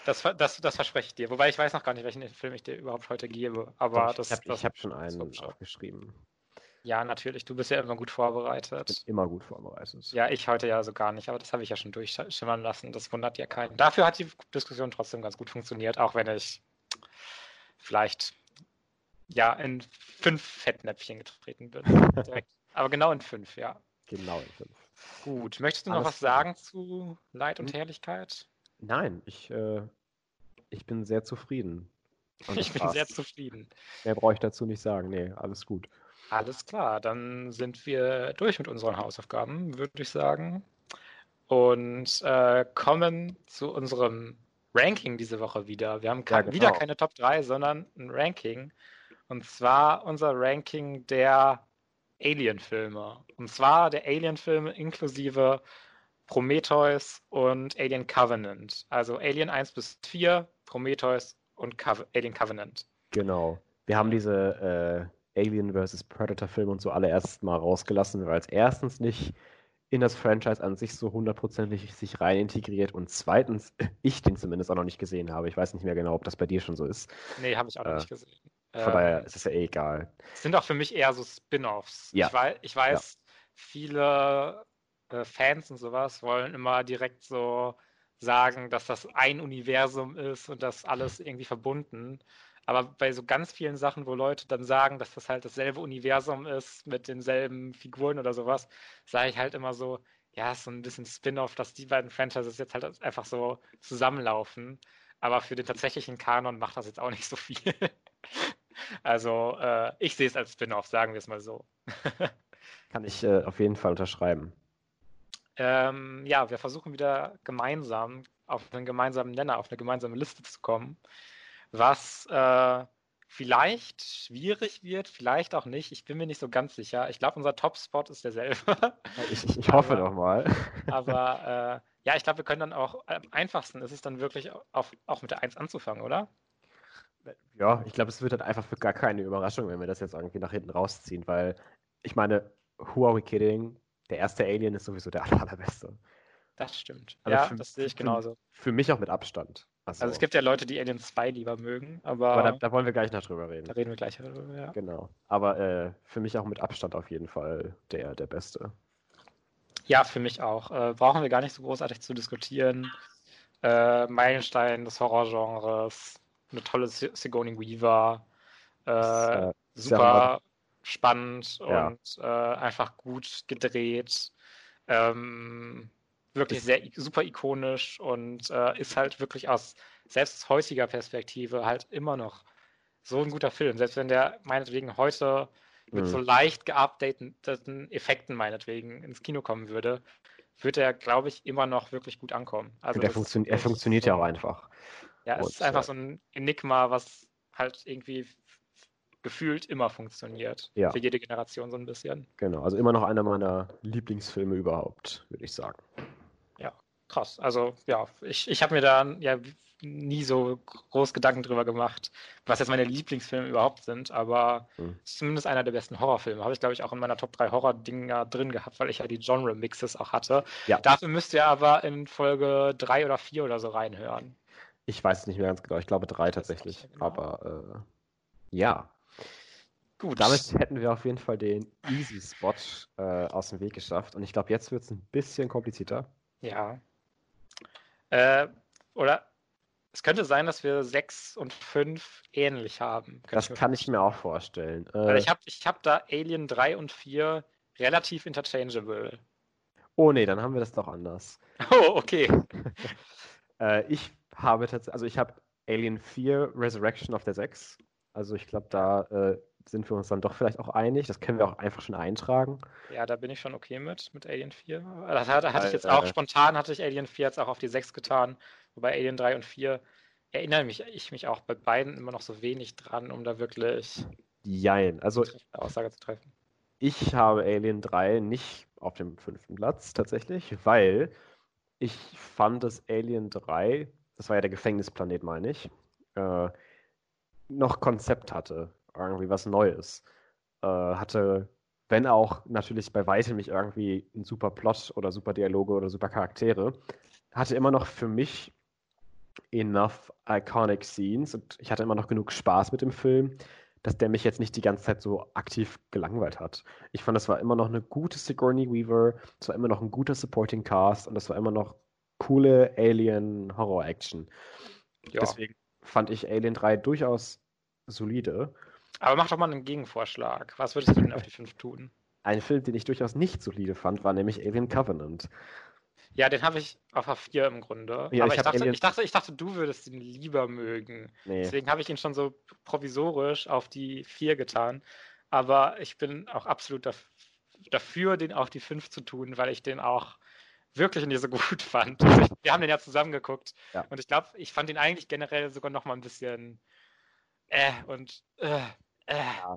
Das verspreche ich dir. Wobei ich weiß noch gar nicht, welchen Film ich dir überhaupt heute gebe. Aber doch, ich habe schon einen aufgeschrieben. Ja, natürlich. Du bist ja immer gut vorbereitet. Ich bin immer gut vorbereitet. Ja, ich heute ja so gar nicht. Aber das habe ich ja schon durchschimmern lassen. Das wundert ja keinen. Dafür hat die Diskussion trotzdem ganz gut funktioniert, auch wenn ich vielleicht in 5 Fettnäpfchen getreten bin. Direkt. Aber genau in 5, ja. Genau in 5. Gut, möchtest du noch was sagen zu Leid und Herrlichkeit? Nein, ich bin sehr zufrieden. Ich bin sehr zufrieden. Mehr brauche ich dazu nicht sagen. Nee, alles gut. Alles klar, dann sind wir durch mit unseren Hausaufgaben, würde ich sagen. Und kommen zu unserem Ranking diese Woche wieder. Wir haben wieder keine Top 3, sondern ein Ranking. Und zwar unser Ranking der Alien-Filme. Und zwar der Alien-Filme inklusive Prometheus und Alien Covenant. Also Alien 1 bis 4, Prometheus und Alien Covenant. Genau. Wir haben diese Alien vs. Predator-Filme und so alle erst mal rausgelassen, weil es erstens nicht in das Franchise an sich so hundertprozentig sich rein integriert und zweitens, ich den zumindest auch noch nicht gesehen habe. Ich weiß nicht mehr genau, ob das bei dir schon so ist. Nee, habe ich auch noch nicht gesehen. Von daher ist es ja eh egal. Es sind auch für mich eher so Spin-Offs. Ja. Ich weiß, viele Fans und sowas wollen immer direkt so sagen, dass das ein Universum ist und das alles irgendwie verbunden. Aber bei so ganz vielen Sachen, wo Leute dann sagen, dass das halt dasselbe Universum ist mit denselben Figuren oder sowas, sage ich halt immer so, ja, ist so ein bisschen Spin-off, dass die beiden Franchises jetzt halt einfach so zusammenlaufen. Aber für den tatsächlichen Kanon macht das jetzt auch nicht so viel. Also ich sehe es als Spin-off, sagen wir es mal so. Kann ich auf jeden Fall unterschreiben. Wir versuchen wieder gemeinsam auf einen gemeinsamen Nenner, auf eine gemeinsame Liste zu kommen. Was vielleicht schwierig wird, vielleicht auch nicht. Ich bin mir nicht so ganz sicher. Ich glaube, unser Top-Spot ist derselbe. Ich hoffe doch mal. Aber ich glaube, wir können dann auch, am einfachsten ist es dann wirklich auch mit der 1 anzufangen, oder? Ja, ich glaube, es wird dann einfach für gar keine Überraschung, wenn wir das jetzt irgendwie nach hinten rausziehen, weil ich meine, who are we kidding? Der erste Alien ist sowieso der allerbeste. Das stimmt. Also ja, das sehe ich genauso. Für mich auch mit Abstand. Also es gibt ja Leute, die Alien 2 lieber mögen, aber da wollen wir gleich noch drüber reden. Da reden wir gleich drüber, ja. Genau. Aber für mich auch mit Abstand auf jeden Fall der Beste. Ja, für mich auch. Brauchen wir gar nicht so großartig zu diskutieren. Meilenstein des Horrorgenres, eine tolle Sigourney Weaver, super spannend und einfach gut gedreht. Wirklich sehr super ikonisch und ist halt wirklich aus selbst heutiger Perspektive halt immer noch so ein guter Film. Selbst wenn der meinetwegen heute mit so leicht geupdateten Effekten meinetwegen ins Kino kommen würde, würde er, glaube ich, immer noch wirklich gut ankommen. Also er funktioniert ja auch einfach. Ja, es ist einfach so ein Enigma, was halt irgendwie gefühlt immer funktioniert. Ja. Für jede Generation so ein bisschen. Genau, also immer noch einer meiner Lieblingsfilme überhaupt, würde ich sagen. Ja, krass. Also, ja, ich habe mir da nie so groß Gedanken drüber gemacht, was jetzt meine Lieblingsfilme überhaupt sind, aber zumindest einer der besten Horrorfilme. Habe ich, glaube ich, auch in meiner Top 3 Horror-Dinger drin gehabt, weil ich ja die Genre-Mixes auch hatte. Ja. Dafür müsst ihr aber in Folge 3 oder 4 oder so reinhören. Ich weiß es nicht mehr ganz genau. Ich glaube 3 tatsächlich. Genau. Aber, ja. Gut. Damit hätten wir auf jeden Fall den Easy-Spot aus dem Weg geschafft. Und ich glaube, jetzt wird es ein bisschen komplizierter. Ja. Oder es könnte sein, dass wir 6 und 5 ähnlich haben. Das kann ich mir auch vorstellen. Also ich hab da Alien 3 und 4 relativ interchangeable. Oh nee, dann haben wir das doch anders. Oh, okay. Ich habe Alien 4 Resurrection auf der 6. Also ich glaube, da sind wir uns dann doch vielleicht auch einig. Das können wir auch einfach schon eintragen. Ja, da bin ich schon okay mit Alien 4. Das hatte ich jetzt auch, spontan hatte ich Alien 4 jetzt auch auf die 6 getan. Wobei Alien 3 und 4 erinnere ich mich auch bei beiden immer noch so wenig dran, um da wirklich eine Aussage zu treffen. Ich habe Alien 3 nicht auf dem 5. Platz tatsächlich, weil ich fand, dass Alien 3, das war ja der Gefängnisplanet, meine ich, noch Konzept hatte. Irgendwie was Neues. Hatte, wenn auch natürlich bei weitem nicht irgendwie einen super Plot oder super Dialoge oder super Charaktere, hatte immer noch für mich enough iconic scenes und ich hatte immer noch genug Spaß mit dem Film, dass der mich jetzt nicht die ganze Zeit so aktiv gelangweilt hat. Ich fand, das war immer noch eine gute Sigourney Weaver, es war immer noch ein guter Supporting Cast und das war immer noch coole Alien-Horror-Action. Ja. Deswegen fand ich Alien 3 durchaus solide. Aber mach doch mal einen Gegenvorschlag. Was würdest du denn auf die 5 tun? Ein Film, den ich durchaus nicht solide fand, war nämlich Alien Covenant. Ja, den habe ich auf A4 im Grunde. Ja, aber ich dachte, du würdest ihn lieber mögen. Nee. Deswegen habe ich ihn schon so provisorisch auf die 4 getan. Aber ich bin auch absolut dafür, den auf die 5 zu tun, weil ich den auch wirklich nicht so gut fand. Wir haben den ja zusammen geguckt. Ja. Und ich glaube, ich fand ihn eigentlich generell sogar noch mal ein bisschen...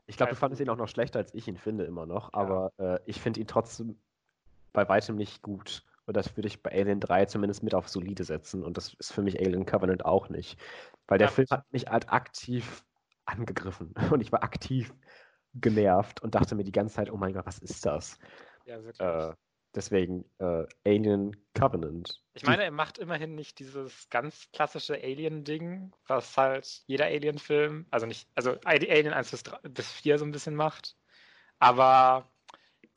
Ich glaube, du fandest ihn auch noch schlechter, als ich ihn finde immer noch, aber ich finde ihn trotzdem bei weitem nicht gut. Und das würde ich bei Alien 3 zumindest mit auf solide setzen und das ist für mich Alien Covenant auch nicht. Weil der Film hat mich halt aktiv angegriffen und ich war aktiv genervt und dachte mir die ganze Zeit, oh mein Gott, was ist das? Ja, wirklich. Deswegen Alien Covenant. Ich meine, er macht immerhin nicht dieses ganz klassische Alien-Ding, was halt jeder Alien-Film, also Alien 1 bis 4 so ein bisschen macht. Aber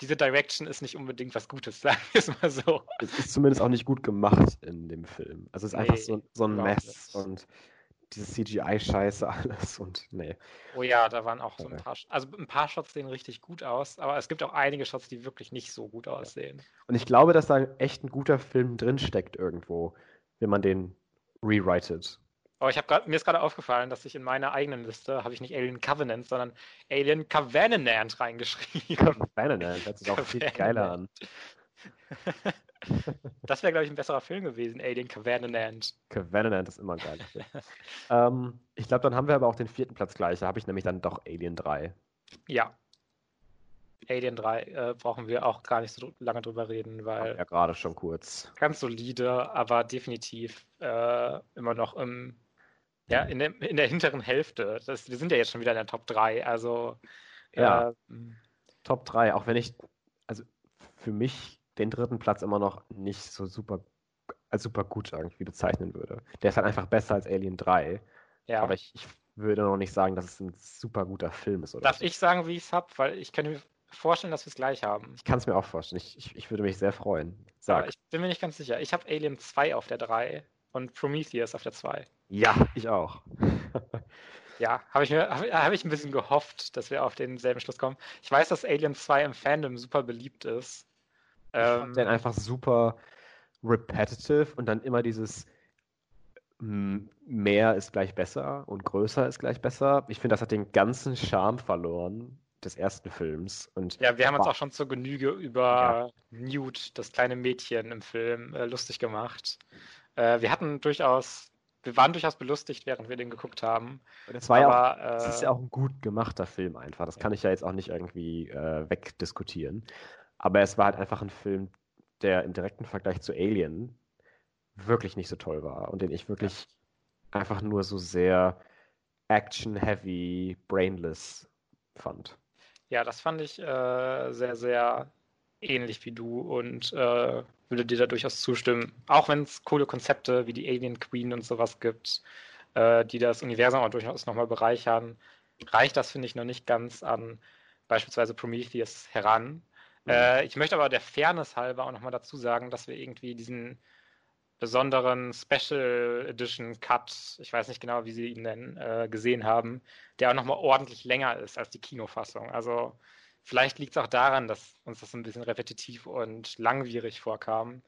diese Direction ist nicht unbedingt was Gutes, sagen wir es mal so. Es ist zumindest auch nicht gut gemacht in dem Film. Also es ist einfach so ein Mess und diese CGI-Scheiße alles und nee. Oh ja, da waren auch so ein paar, also ein paar Shots sehen richtig gut aus, aber es gibt auch einige Shots, die wirklich nicht so gut aussehen. Und ich glaube, dass da echt ein guter Film drinsteckt irgendwo, wenn man den rewritet. Aber mir ist gerade aufgefallen, dass ich in meiner eigenen Liste, habe ich nicht Alien Covenant, sondern Alien Covenant reingeschrieben. Covenant, hört sich auch viel geiler an. Das wäre, glaube ich, ein besserer Film gewesen, Alien Covenant. Covenant ist immer ein geiler Film. Ich glaube, dann haben wir aber auch den 4. Platz gleich. Da habe ich nämlich dann doch Alien 3. Ja. Alien 3 brauchen wir auch gar nicht so lange drüber reden, weil... Ja, gerade schon kurz. Ganz solide, aber definitiv immer noch in der hinteren Hälfte. Wir sind ja jetzt schon wieder in der Top 3, also... Ja, Top 3, auch wenn ich... Also für mich... den 3. Platz immer noch nicht so super gut irgendwie bezeichnen würde. Der ist halt einfach besser als Alien 3. Ja. Aber ich würde noch nicht sagen, dass es ein super guter Film ist. Oder darf so. Ich sagen, wie ich es habe? Weil ich könnte mir vorstellen, dass wir es gleich haben. Ich kann es mir auch vorstellen. Ich würde mich sehr freuen. Aber ich bin mir nicht ganz sicher. Ich habe Alien 2 auf der 3 und Prometheus auf der 2. Ja, ich auch. Ja, habe ich ein bisschen gehofft, dass wir auf denselben Schluss kommen. Ich weiß, dass Alien 2 im Fandom super beliebt ist. Ich fand den einfach super repetitive und dann immer dieses mehr ist gleich besser und größer ist gleich besser. Ich finde, das hat den ganzen Charme verloren des ersten Films. Und ja, wir haben uns auch schon zur Genüge über Newt, das kleine Mädchen im Film, lustig gemacht. Wir waren durchaus belustigt, während wir den geguckt haben. Es ist ja auch ein gut gemachter Film einfach. Das kann ich ja jetzt auch nicht irgendwie wegdiskutieren. Aber es war halt einfach ein Film, der im direkten Vergleich zu Alien wirklich nicht so toll war und den ich wirklich einfach nur so sehr action-heavy, brainless fand. Ja, das fand ich sehr, sehr ähnlich wie du und würde dir da durchaus zustimmen. Auch wenn es coole Konzepte wie die Alien Queen und sowas gibt, die das Universum auch durchaus nochmal bereichern, reicht das, finde ich, noch nicht ganz an beispielsweise Prometheus heran. Ich möchte aber der Fairness halber auch nochmal dazu sagen, dass wir irgendwie diesen besonderen Special Edition Cut, ich weiß nicht genau, wie sie ihn nennen, gesehen haben, der auch nochmal ordentlich länger ist als die Kinofassung. Also vielleicht liegt es auch daran, dass uns das ein bisschen repetitiv und langwierig vorkam.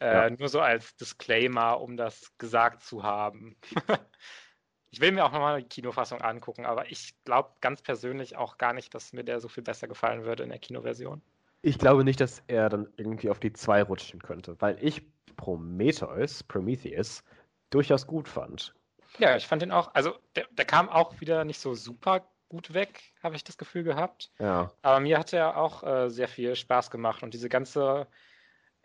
Nur so als Disclaimer, um das gesagt zu haben. Ich will mir auch nochmal die Kinofassung angucken, aber ich glaube ganz persönlich auch gar nicht, dass mir der so viel besser gefallen würde in der Kinoversion. Ich glaube nicht, dass er dann irgendwie auf die 2 rutschen könnte, weil ich Prometheus durchaus gut fand. Ja, ich fand den auch, also der kam auch wieder nicht so super gut weg, habe ich das Gefühl gehabt. Ja. Aber mir hat er auch sehr viel Spaß gemacht und diese ganze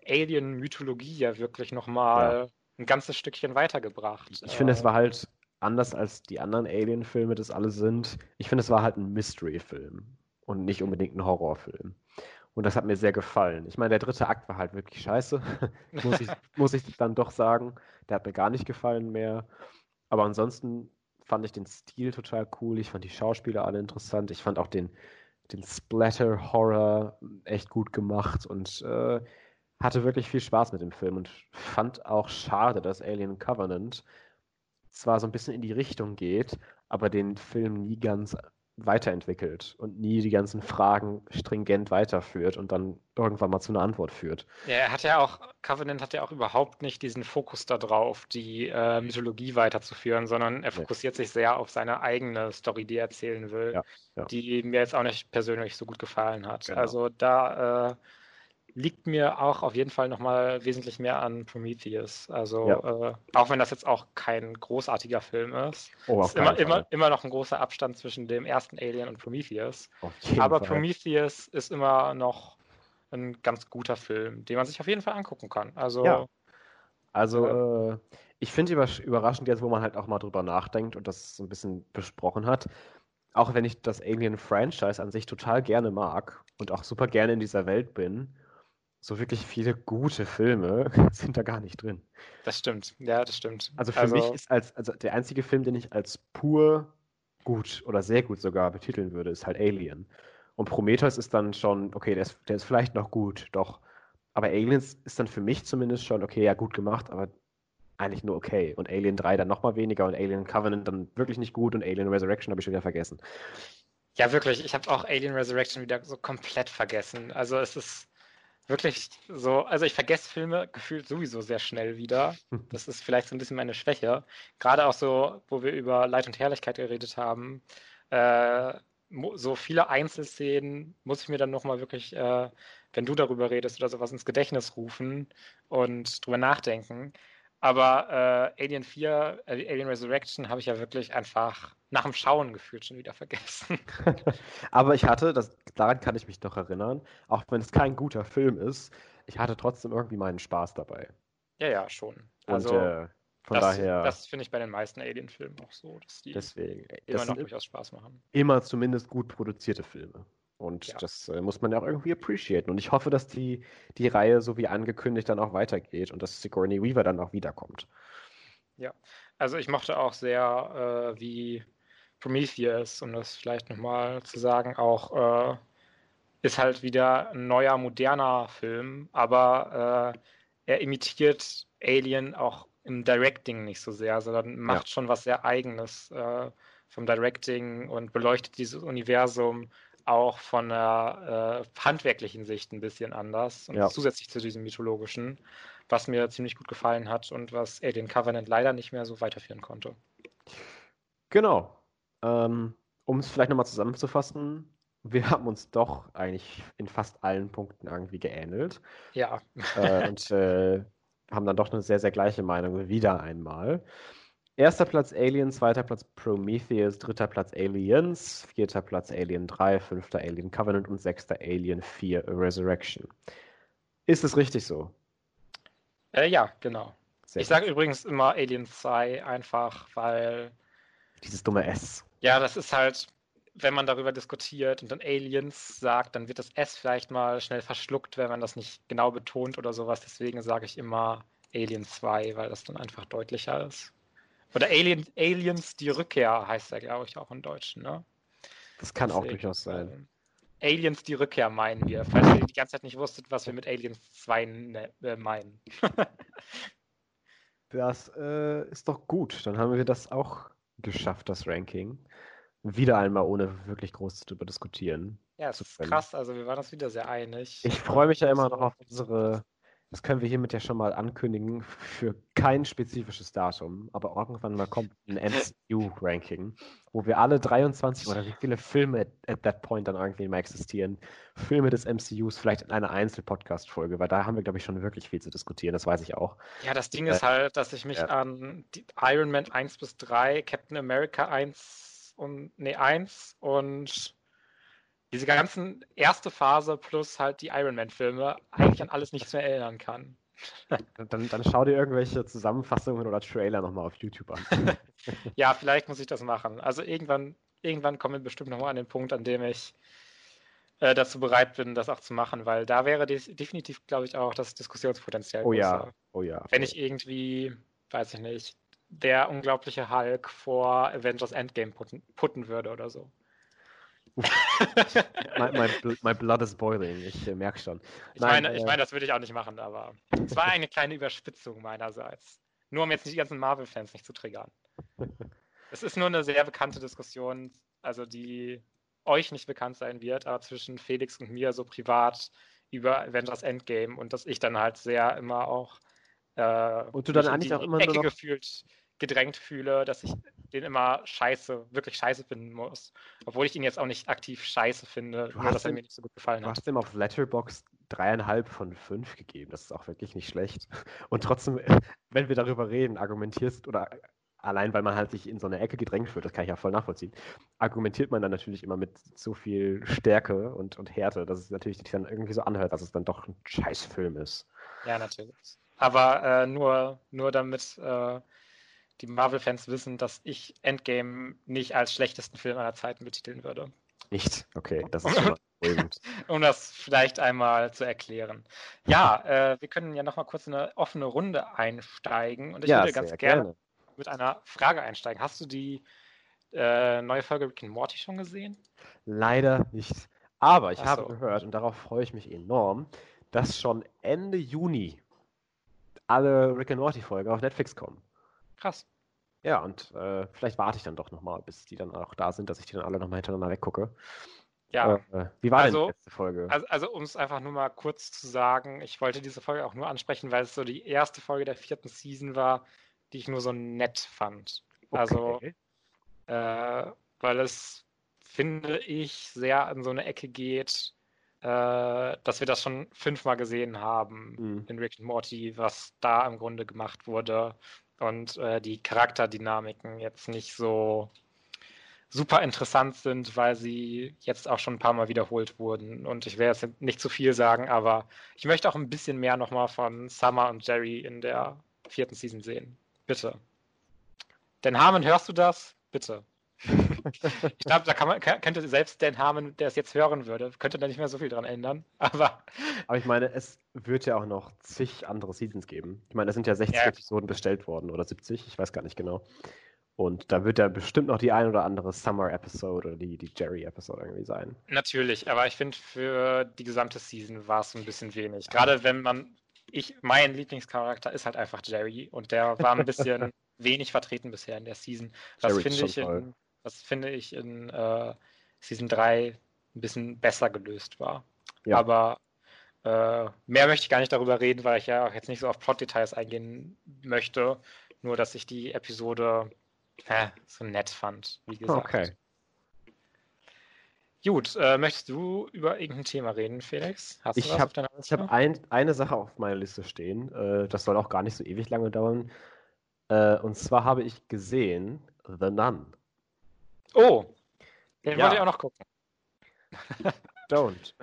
Alien-Mythologie ja wirklich nochmal ein ganzes Stückchen weitergebracht. Ich finde, es war halt anders als die anderen Alien-Filme, das alle sind. Ich finde, es war halt ein Mystery-Film und nicht unbedingt ein Horrorfilm. Und das hat mir sehr gefallen. Ich meine, der 3. Akt war halt wirklich scheiße, muss ich dann doch sagen. Der hat mir gar nicht gefallen mehr. Aber ansonsten fand ich den Stil total cool. Ich fand die Schauspieler alle interessant. Ich fand auch den Splatter-Horror echt gut gemacht und hatte wirklich viel Spaß mit dem Film und fand auch schade, dass Alien Covenant zwar so ein bisschen in die Richtung geht, aber den Film nie ganz weiterentwickelt und nie die ganzen Fragen stringent weiterführt und dann irgendwann mal zu einer Antwort führt. Ja, Covenant hat ja auch überhaupt nicht diesen Fokus darauf, die Mythologie weiterzuführen, sondern er fokussiert sich sehr auf seine eigene Story, die er erzählen will, die mir jetzt auch nicht persönlich so gut gefallen hat. Genau. Also da liegt mir auch auf jeden Fall nochmal wesentlich mehr an Prometheus. Also auch wenn das jetzt auch kein großartiger Film ist. Oh, es ist immer noch ein großer Abstand zwischen dem ersten Alien und Prometheus. Aber Prometheus ist immer noch ein ganz guter Film, den man sich auf jeden Fall angucken kann. Also, ich finde überraschend jetzt, wo man halt auch mal drüber nachdenkt und das so ein bisschen besprochen hat, auch wenn ich das Alien-Franchise an sich total gerne mag und auch super gerne in dieser Welt bin, so wirklich viele gute Filme sind da gar nicht drin. Das stimmt, ja, das stimmt. Also für mich ist der einzige Film, den ich als pur gut oder sehr gut sogar betiteln würde, ist halt Alien. Und Prometheus ist dann schon, okay, der ist vielleicht noch gut, doch. Aber Aliens ist dann für mich zumindest schon, okay, ja, gut gemacht, aber eigentlich nur okay. Und Alien 3 dann nochmal weniger und Alien Covenant dann wirklich nicht gut und Alien Resurrection habe ich schon wieder vergessen. Ja, wirklich. Ich habe auch Alien Resurrection wieder so komplett vergessen. Also es ist wirklich so, also ich vergesse Filme gefühlt sowieso sehr schnell wieder. Das ist vielleicht so ein bisschen meine Schwäche. Gerade auch so, wo wir über Leid und Herrlichkeit geredet haben, so viele Einzelszenen muss ich mir dann nochmal wirklich, wenn du darüber redest oder sowas, ins Gedächtnis rufen und drüber nachdenken. Aber Alien 4, Alien Resurrection habe ich ja wirklich einfach nach dem Schauen gefühlt schon wieder vergessen. Aber ich hatte, daran kann ich mich noch erinnern, auch wenn es kein guter Film ist, ich hatte trotzdem irgendwie meinen Spaß dabei. Ja, ja, schon. Also von daher... Das finde ich bei den meisten Alien-Filmen auch so, dass die immer noch durchaus Spaß machen. Immer zumindest gut produzierte Filme. Und ja, das muss man ja auch irgendwie appreciaten. Und ich hoffe, dass die Reihe, so wie angekündigt, dann auch weitergeht und dass Sigourney Weaver dann auch wiederkommt. Ja, also ich mochte auch sehr, wie Prometheus, um das vielleicht nochmal zu sagen, auch ist halt wieder ein neuer, moderner Film, aber er imitiert Alien auch im Directing nicht so sehr, sondern macht schon was sehr Eigenes vom Directing und beleuchtet dieses Universum auch von der handwerklichen Sicht ein bisschen anders und zusätzlich zu diesem mythologischen, was mir ziemlich gut gefallen hat und was Alien Covenant leider nicht mehr so weiterführen konnte. Genau. Um es vielleicht nochmal zusammenzufassen, wir haben uns doch eigentlich in fast allen Punkten irgendwie geähnelt. Ja. Und haben dann doch eine sehr, sehr gleiche Meinung wieder einmal. 1. Platz Alien, 2. Platz Prometheus, 3. Platz Aliens, 4. Platz Alien 3, 5. Alien Covenant und 6. Alien 4 Resurrection. Ist es richtig so? Ja, genau. Sehr ich sage übrigens immer Alien 2 einfach, weil... Dieses dumme S. Ja, das ist halt, wenn man darüber diskutiert und dann Aliens sagt, dann wird das S vielleicht mal schnell verschluckt, wenn man das nicht genau betont oder sowas. Deswegen sage ich immer Alien 2, weil das dann einfach deutlicher ist. Oder Aliens, die Rückkehr heißt er, glaube ich, auch im Deutschen, ne? Das kann deswegen auch durchaus sein. Aliens, die Rückkehr meinen wir, falls ihr die ganze Zeit nicht wusstet, was wir mit Aliens 2 meinen. Das ist doch gut. Dann haben wir das auch geschafft, das Ranking. Wieder einmal ohne wirklich groß darüber diskutieren. Ja, das ist krass. Also wir waren uns wieder sehr einig. Ich freue mich ja immer noch auf unsere... Das können wir hiermit ja schon mal ankündigen, für kein spezifisches Datum, aber irgendwann mal kommt ein MCU-Ranking, wo wir alle 23 oder wie viele Filme at that point dann irgendwie mal existieren, Filme des MCUs, vielleicht in einer Einzel-Podcast-Folge, weil da haben wir, glaube ich, schon wirklich viel zu diskutieren, das weiß ich auch. Ja, das Ding ist halt, dass ich mich an Iron Man 1-3, Captain America 1 und... diese ganzen erste Phase plus halt die Iron-Man-Filme eigentlich an alles nichts mehr erinnern kann. Dann schau dir irgendwelche Zusammenfassungen oder Trailer nochmal auf YouTube an. Ja, vielleicht muss ich das machen. Also irgendwann kommen wir bestimmt nochmal an den Punkt, an dem ich dazu bereit bin, das auch zu machen, weil da wäre definitiv, glaube ich, auch das Diskussionspotenzial größer. Oh ja. Wenn ich irgendwie, weiß ich nicht, der unglaubliche Hulk vor Avengers Endgame putten würde oder so. My blood is boiling, ich merke schon. Ich meine, das würde ich auch nicht machen, aber es war eine kleine Überspitzung meinerseits. Nur um jetzt die ganzen Marvel-Fans nicht zu triggern. Es ist nur eine sehr bekannte Diskussion, also die euch nicht bekannt sein wird, aber zwischen Felix und mir so privat über Avengers Endgame und dass ich dann halt sehr immer auch und du dann eigentlich auch immer nur gefühlt gedrängt fühle, dass ich den immer wirklich scheiße finden muss. Obwohl ich ihn jetzt auch nicht aktiv scheiße finde, nur dass er mir nicht so gut gefallen hat. Du hast ihm auf Letterboxd 3,5 von 5 gegeben. Das ist auch wirklich nicht schlecht. Und trotzdem, wenn wir darüber reden, argumentierst oder allein, weil man halt sich in so eine Ecke gedrängt fühlt, das kann ich ja voll nachvollziehen, argumentiert man dann natürlich immer mit so viel Stärke und Härte, dass es natürlich sich dann irgendwie so anhört, dass es dann doch ein Scheißfilm ist. Ja, natürlich. Aber nur damit... die Marvel-Fans wissen, dass ich Endgame nicht als schlechtesten Film aller Zeiten betiteln würde. Nicht? Okay, das ist schon mal Um das vielleicht einmal zu erklären. Ja, wir können ja nochmal kurz in eine offene Runde einsteigen und ich würde ganz gerne mit einer Frage einsteigen. Hast du die neue Folge Rick and Morty schon gesehen? Leider nicht. Aber ich habe gehört, und darauf freue ich mich enorm, dass schon Ende Juni alle Rick and Morty-Folgen auf Netflix kommen. Krass. Ja, und vielleicht warte ich dann doch nochmal, bis die dann auch da sind, dass ich die dann alle nochmal hintereinander weggucke. Ja. Wie war denn die letzte Folge? Also um es einfach nur mal kurz zu sagen, ich wollte diese Folge auch nur ansprechen, weil es so die erste Folge der 4. Season war, die ich nur so nett fand. Okay. Also, weil es, finde ich, sehr in so eine Ecke geht, dass wir das schon 5-mal gesehen haben in Rick and Morty, was da im Grunde gemacht wurde und die Charakterdynamiken jetzt nicht so super interessant sind, weil sie jetzt auch schon ein paar Mal wiederholt wurden. Und ich will jetzt nicht zu viel sagen, aber ich möchte auch ein bisschen mehr nochmal von Summer und Jerry in der 4. Season sehen. Bitte. Dan Harmon, hörst du das? Bitte. Ich glaube, da könnte selbst Dan Harmon, der es jetzt hören würde, könnte da nicht mehr so viel dran ändern. Aber ich meine, es wird ja auch noch zig andere Seasons geben. Ich meine, es sind ja 60 Episoden bestellt worden oder 70, ich weiß gar nicht genau. Und da wird ja bestimmt noch die ein oder andere Summer-Episode oder die Jerry-Episode irgendwie sein. Natürlich, aber ich finde, für die gesamte Season war es ein bisschen wenig. Gerade wenn mein Lieblingscharakter ist halt einfach Jerry und der war ein bisschen wenig vertreten bisher in der Season. Das finde ich in Season 3 ein bisschen besser gelöst war. Ja. Aber mehr möchte ich gar nicht darüber reden, weil ich ja auch jetzt nicht so auf Plot-Details eingehen möchte. Nur, dass ich die Episode so nett fand, wie gesagt. Okay. Gut, möchtest du über irgendein Thema reden, Felix? Hast du was auf deiner Liste? Ich habe eine Sache auf meiner Liste stehen, das soll auch gar nicht so ewig lange dauern. Und zwar habe ich gesehen The Nun. Oh, den wollte ich auch noch gucken. Don't.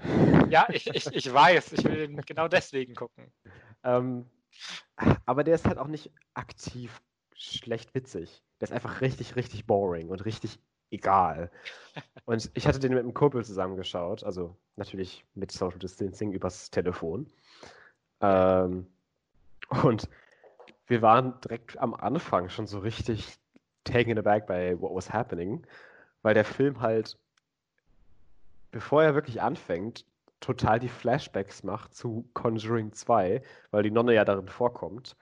Ja, ich weiß, ich will den genau deswegen gucken. Aber der ist halt auch nicht aktiv schlecht witzig. Der ist einfach richtig, richtig boring und richtig egal. Und ich hatte den mit einem Kumpel zusammengeschaut, also natürlich mit Social Distancing übers Telefon. Und wir waren direkt am Anfang schon so richtig taken aback bei What Was Happening, weil der Film halt, bevor er wirklich anfängt, total die Flashbacks macht zu Conjuring 2, weil die Nonne ja darin vorkommt.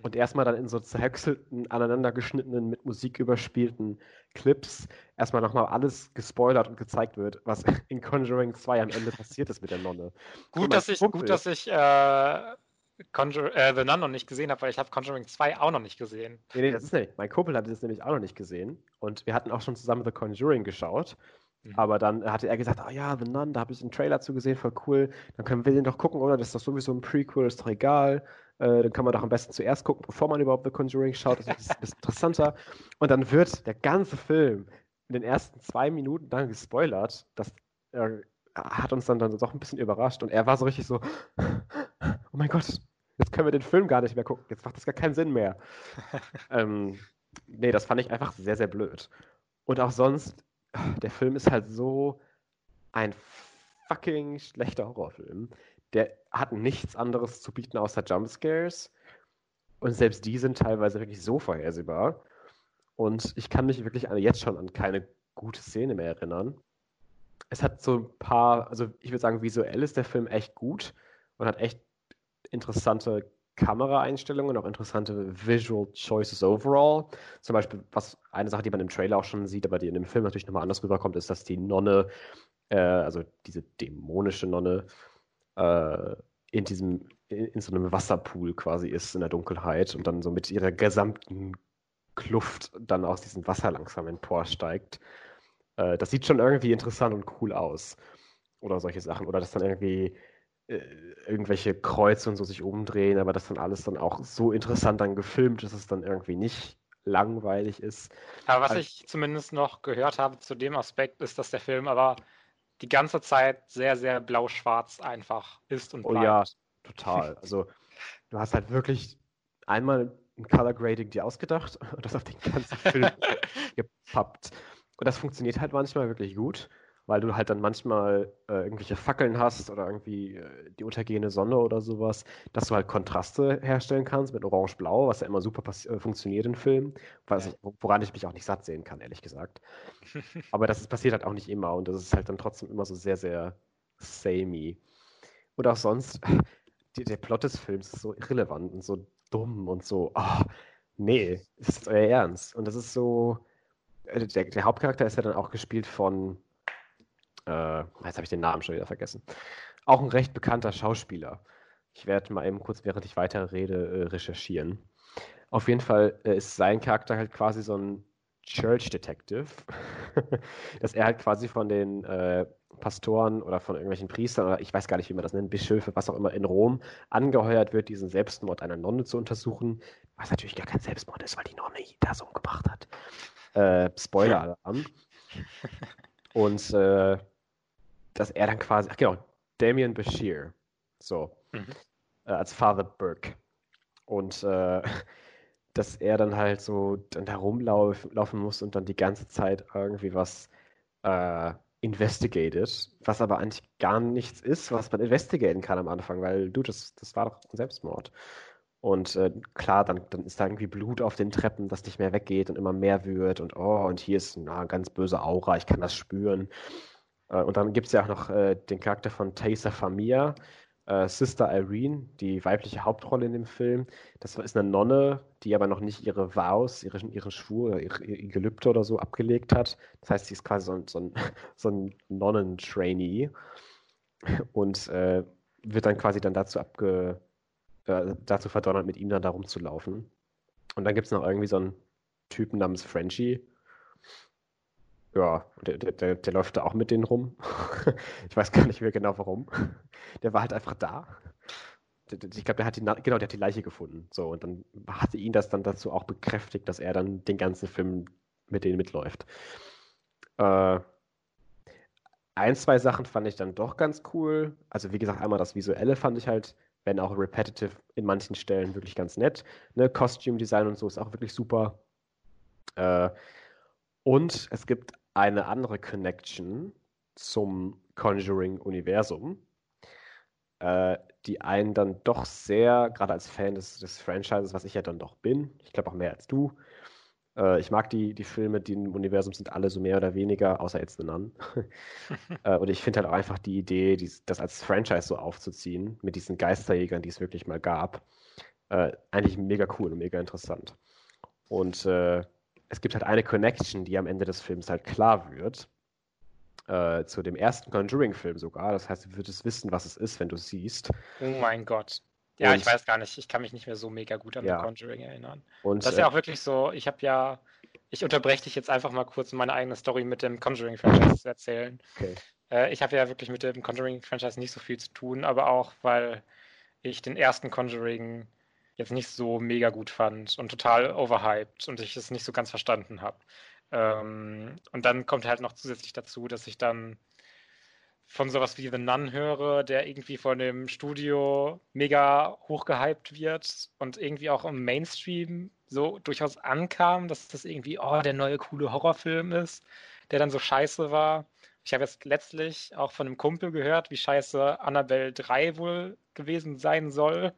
Und erstmal dann in so zerhäckselten, aneinander geschnittenen, mit Musik überspielten Clips erstmal nochmal alles gespoilert und gezeigt wird, was in Conjuring 2 am Ende passiert ist mit der Nonne. Gut, dass ich The Nun noch nicht gesehen habe, weil ich habe Conjuring 2 auch noch nicht gesehen. Nee, das ist nicht. Mein Kumpel hatte das nämlich auch noch nicht gesehen. Und wir hatten auch schon zusammen The Conjuring geschaut. Aber dann hatte er gesagt, The Nun, da habe ich einen Trailer zugesehen, voll cool. Dann können wir den doch gucken, oder? Das ist doch sowieso ein Prequel, ist doch egal. Dann kann man doch am besten zuerst gucken, bevor man überhaupt The Conjuring schaut. Das ist interessanter. Und dann wird der ganze Film in den ersten 2 Minuten dann gespoilert. Das hat uns dann doch ein bisschen überrascht. Und er war so richtig so, oh mein Gott, jetzt können wir den Film gar nicht mehr gucken. Jetzt macht das gar keinen Sinn mehr. Nee, das fand ich einfach sehr, sehr blöd. Und auch sonst, der Film ist halt so ein fucking schlechter Horrorfilm. Der hat nichts anderes zu bieten außer Jumpscares. Und selbst die sind teilweise wirklich so vorhersehbar. Und ich kann mich wirklich jetzt schon an keine gute Szene mehr erinnern. Es hat so ein paar, also ich würde sagen, visuell ist der Film echt gut und hat echt interessante Kameraeinstellungen und auch interessante Visual Choices overall. Zum Beispiel, was eine Sache, die man im Trailer auch schon sieht, aber die in dem Film natürlich nochmal anders rüberkommt, ist, dass die Nonne, also diese dämonische Nonne, in so einem Wasserpool quasi ist, in der Dunkelheit und dann so mit ihrer gesamten Kluft dann aus diesem Wasser langsam emporsteigt. Das sieht schon irgendwie interessant und cool aus. Oder solche Sachen. Oder dass dann irgendwie irgendwelche Kreuze und so sich umdrehen, aber dass dann alles dann auch so interessant dann gefilmt ist, dass es dann irgendwie nicht langweilig ist. Aber was ich zumindest noch gehört habe zu dem Aspekt ist, dass der Film aber die ganze Zeit sehr, sehr blau-schwarz einfach ist und bleibt. Oh ja, total. Also du hast halt wirklich einmal ein Color Grading dir ausgedacht und das auf den ganzen Film gepappt. Und das funktioniert halt manchmal wirklich gut. weil du halt dann manchmal irgendwelche Fackeln hast oder irgendwie die untergehende Sonne oder sowas, dass du halt Kontraste herstellen kannst mit Orange-Blau, was ja immer super funktioniert in Filmen, woran ich mich auch nicht satt sehen kann, ehrlich gesagt. Aber das passiert halt auch nicht immer und das ist halt dann trotzdem immer so sehr, sehr samey. Und auch sonst, der Plot des Films ist so irrelevant und so dumm und so, nee, das ist euer Ernst. Und das ist so, der Hauptcharakter ist ja dann auch gespielt von jetzt habe ich den Namen schon wieder vergessen. Auch ein recht bekannter Schauspieler. Ich werde mal eben kurz, während ich weiter rede, recherchieren. Auf jeden Fall ist sein Charakter halt quasi so ein Church Detective, dass er halt quasi von den Pastoren oder von irgendwelchen Priestern oder ich weiß gar nicht, wie man das nennt, Bischöfe, was auch immer, in Rom angeheuert wird, diesen Selbstmord einer Nonne zu untersuchen, was natürlich gar kein Selbstmord ist, weil die Nonne das umgebracht hat. Spoiler-Alarm. Und dass er dann quasi, Damian Bashir, als Father Burke. Und dass er dann halt so dann da rumlaufen muss und dann die ganze Zeit irgendwie was investigated, was aber eigentlich gar nichts ist, was man investigaten kann am Anfang, weil, das war doch ein Selbstmord. Und klar, dann ist da irgendwie Blut auf den Treppen, das nicht mehr weggeht und immer mehr wird und und hier ist eine ganz böse Aura, ich kann das spüren. Und dann gibt es ja auch noch den Charakter von Taysa Familia, Sister Irene, die weibliche Hauptrolle in dem Film. Das ist eine Nonne, die aber noch nicht ihre Vows, ihren Schwur, ihre Gelübde oder so abgelegt hat. Das heißt, sie ist quasi so ein Nonnen-Trainee und wird dann quasi dann dazu verdonnert, mit ihm dann da rumzulaufen. Und dann gibt es noch irgendwie so einen Typen namens Frenchie. Ja, der läuft da auch mit denen rum. Ich weiß gar nicht mehr genau, warum. Der war halt einfach da. Ich glaube, der hat die Leiche gefunden. So, und dann hatte ihn das dann dazu auch bekräftigt, dass er dann den ganzen Film mit denen mitläuft. Ein, zwei Sachen fand ich dann doch ganz cool. Also wie gesagt, einmal das Visuelle fand ich halt, wenn auch repetitive, in manchen Stellen wirklich ganz nett. Ne? Costume Design und so ist auch wirklich super. Und es gibt eine andere Connection zum Conjuring-Universum, die einen dann doch sehr, gerade als Fan des Franchises, was ich ja dann doch bin, ich glaube auch mehr als du, ich mag die Filme, die im Universum sind, alle so mehr oder weniger, außer jetzt The Nun. Und ich finde halt auch einfach die Idee, das als Franchise so aufzuziehen, mit diesen Geisterjägern, die es wirklich mal gab, eigentlich mega cool und mega interessant. Und es gibt halt eine Connection, die am Ende des Films halt klar wird, zu dem ersten Conjuring-Film sogar. Das heißt, du würdest wissen, was es ist, wenn du es siehst. Oh mein Gott. Ja, ich weiß gar nicht. Ich kann mich nicht mehr so mega gut an The Conjuring erinnern. Und das ist ja auch wirklich so, ich unterbreche dich jetzt einfach mal kurz, um meine eigene Story mit dem Conjuring-Franchise zu erzählen. Okay. Ich habe ja wirklich mit dem Conjuring-Franchise nicht so viel zu tun, aber auch, weil ich den ersten Conjuring jetzt nicht so mega gut fand und total overhyped und ich es nicht so ganz verstanden habe. Und dann kommt halt noch zusätzlich dazu, dass ich dann von sowas wie The Nun höre, der irgendwie von dem Studio mega hochgehypt wird und irgendwie auch im Mainstream so durchaus ankam, dass das irgendwie, der neue coole Horrorfilm ist, der dann so scheiße war. Ich habe jetzt letztlich auch von einem Kumpel gehört, wie scheiße Annabelle 3 wohl gewesen sein soll.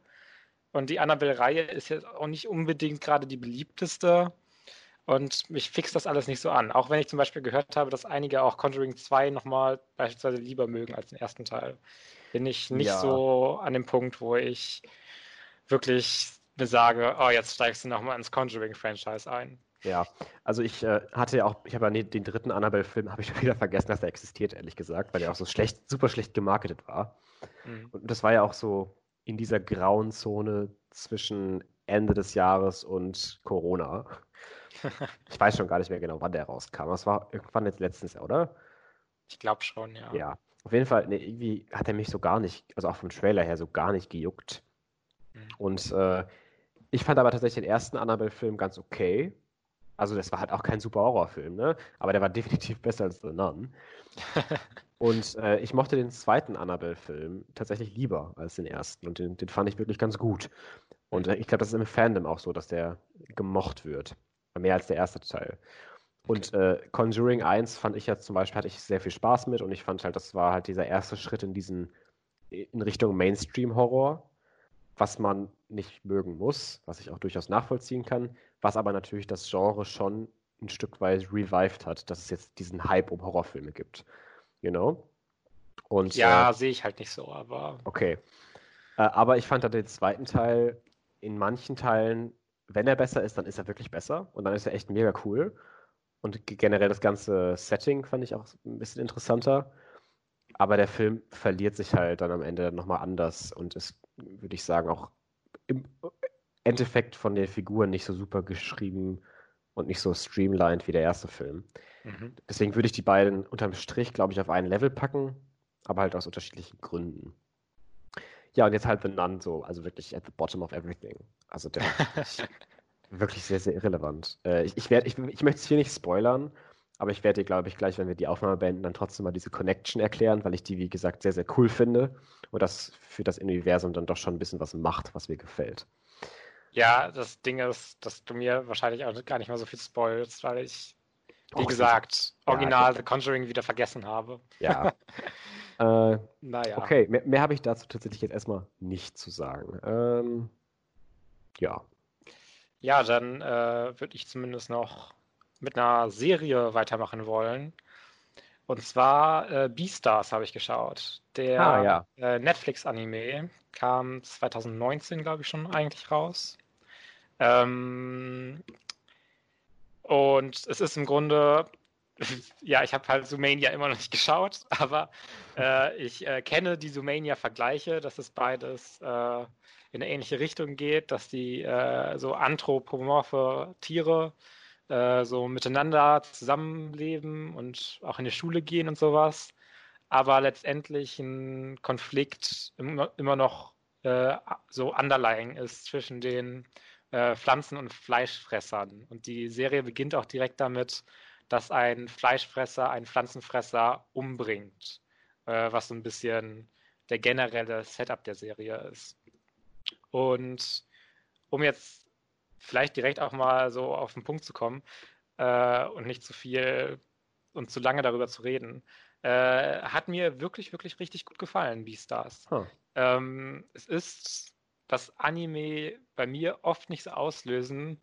Und die Annabelle-Reihe ist jetzt auch nicht unbedingt gerade die beliebteste. Und mich fixt das alles nicht so an. Auch wenn ich zum Beispiel gehört habe, dass einige auch Conjuring 2 nochmal beispielsweise lieber mögen als den ersten Teil. Bin ich nicht so an dem Punkt, wo ich wirklich sage, jetzt steigst du nochmal ins Conjuring-Franchise ein. Ja, also ich den dritten Annabelle-Film habe ich schon wieder vergessen, dass der existiert, ehrlich gesagt, weil der auch so schlecht, super schlecht gemarketet war. Mhm. Und das war ja auch so in dieser grauen Zone zwischen Ende des Jahres und Corona. Ich weiß schon gar nicht mehr genau, wann der rauskam. Das war irgendwann jetzt letztens, oder? Ich glaube schon, ja. Ja, auf jeden Fall, irgendwie hat er mich so gar nicht, also auch vom Trailer her, so gar nicht gejuckt. Mhm. Und ich fand aber tatsächlich den ersten Annabelle-Film ganz okay. Also das war halt auch kein super Horrorfilm, ne? Aber der war definitiv besser als The Nun. Und ich mochte den zweiten Annabelle-Film tatsächlich lieber als den ersten. Und den fand ich wirklich ganz gut. Und ich glaube, das ist im Fandom auch so, dass der gemocht wird. Mehr als der erste Teil. Und Conjuring 1 fand ich ja zum Beispiel, hatte ich sehr viel Spaß mit und ich fand halt, das war halt dieser erste Schritt in Richtung Mainstream-Horror, was man nicht mögen muss, was ich auch durchaus nachvollziehen kann, was aber natürlich das Genre schon ein Stück weit revived hat, dass es jetzt diesen Hype um Horrorfilme gibt. You know? Und, ja, sehe ich halt nicht so, aber... Okay. Aber ich fand dann den zweiten Teil in manchen Teilen, wenn er besser ist, dann ist er wirklich besser und dann ist er echt mega cool. Und generell das ganze Setting fand ich auch ein bisschen interessanter. Aber der Film verliert sich halt dann am Ende nochmal anders und ist, würde ich sagen, auch im Endeffekt von den Figuren nicht so super geschrieben und nicht so streamlined wie der erste Film. Mhm. Deswegen würde ich die beiden unterm Strich, glaube ich, auf einen Level packen, aber halt aus unterschiedlichen Gründen. Ja, und jetzt halt The Nun so, also wirklich at the bottom of everything. Also der wirklich sehr, sehr irrelevant. Ich möchte es hier nicht spoilern, aber ich werde dir, glaube ich, gleich, wenn wir die Aufnahme beenden, dann trotzdem mal diese Connection erklären, weil ich die, wie gesagt, sehr, sehr cool finde und das für das Universum dann doch schon ein bisschen was macht, was mir gefällt. Ja, das Ding ist, dass du mir wahrscheinlich auch gar nicht mal so viel spoilst, weil ich, wie gesagt, original The Conjuring wieder vergessen habe. Ja. Naja. Okay, mehr habe ich dazu tatsächlich jetzt erstmal nicht zu sagen. Ja. Ja, dann würde ich zumindest noch mit einer Serie weitermachen wollen. Und zwar Beastars habe ich geschaut. Der Netflix-Anime kam 2019, glaube ich, schon eigentlich raus. Und es ist im Grunde, ja, ich habe halt Zoomania immer noch nicht geschaut, aber ich kenne die Zoomania-Vergleiche, dass es beides in eine ähnliche Richtung geht, dass die so anthropomorphe Tiere so miteinander zusammenleben und auch in die Schule gehen und sowas, aber letztendlich ein Konflikt immer noch so underlying ist zwischen den Pflanzen- und Fleischfressern. Und die Serie beginnt auch direkt damit, dass ein Fleischfresser einen Pflanzenfresser umbringt, was so ein bisschen der generelle Setup der Serie ist. Und um jetzt vielleicht direkt auch mal so auf den Punkt zu kommen und nicht zu viel und zu lange darüber zu reden, hat mir wirklich, wirklich richtig gut gefallen, Beastars. Huh. Es ist... Was Anime bei mir oft nicht so auslösen,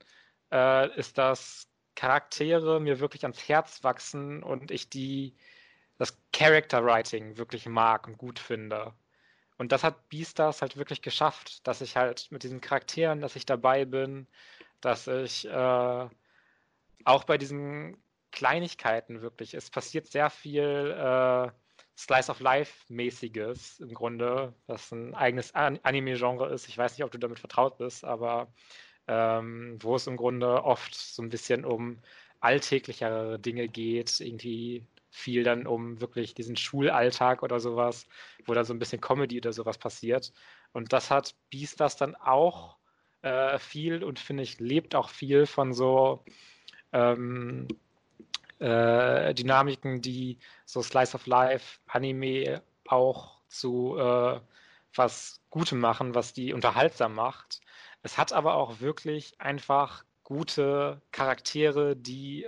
ist, dass Charaktere mir wirklich ans Herz wachsen und ich das Character Writing wirklich mag und gut finde. Und das hat Beastars halt wirklich geschafft, dass ich halt mit diesen Charakteren, dass ich dabei bin, dass ich auch bei diesen Kleinigkeiten wirklich, es passiert sehr viel Slice-of-Life-mäßiges im Grunde, was ein eigenes Anime-Genre ist. Ich weiß nicht, ob du damit vertraut bist, aber wo es im Grunde oft so ein bisschen um alltäglichere Dinge geht, irgendwie viel dann um wirklich diesen Schulalltag oder sowas, wo dann so ein bisschen Comedy oder sowas passiert. Und das hat Beastars dann auch viel und finde ich, lebt auch viel von so Dynamiken, die so Slice of Life, Anime auch zu was Gutem machen, was die unterhaltsam macht. Es hat aber auch wirklich einfach gute Charaktere, die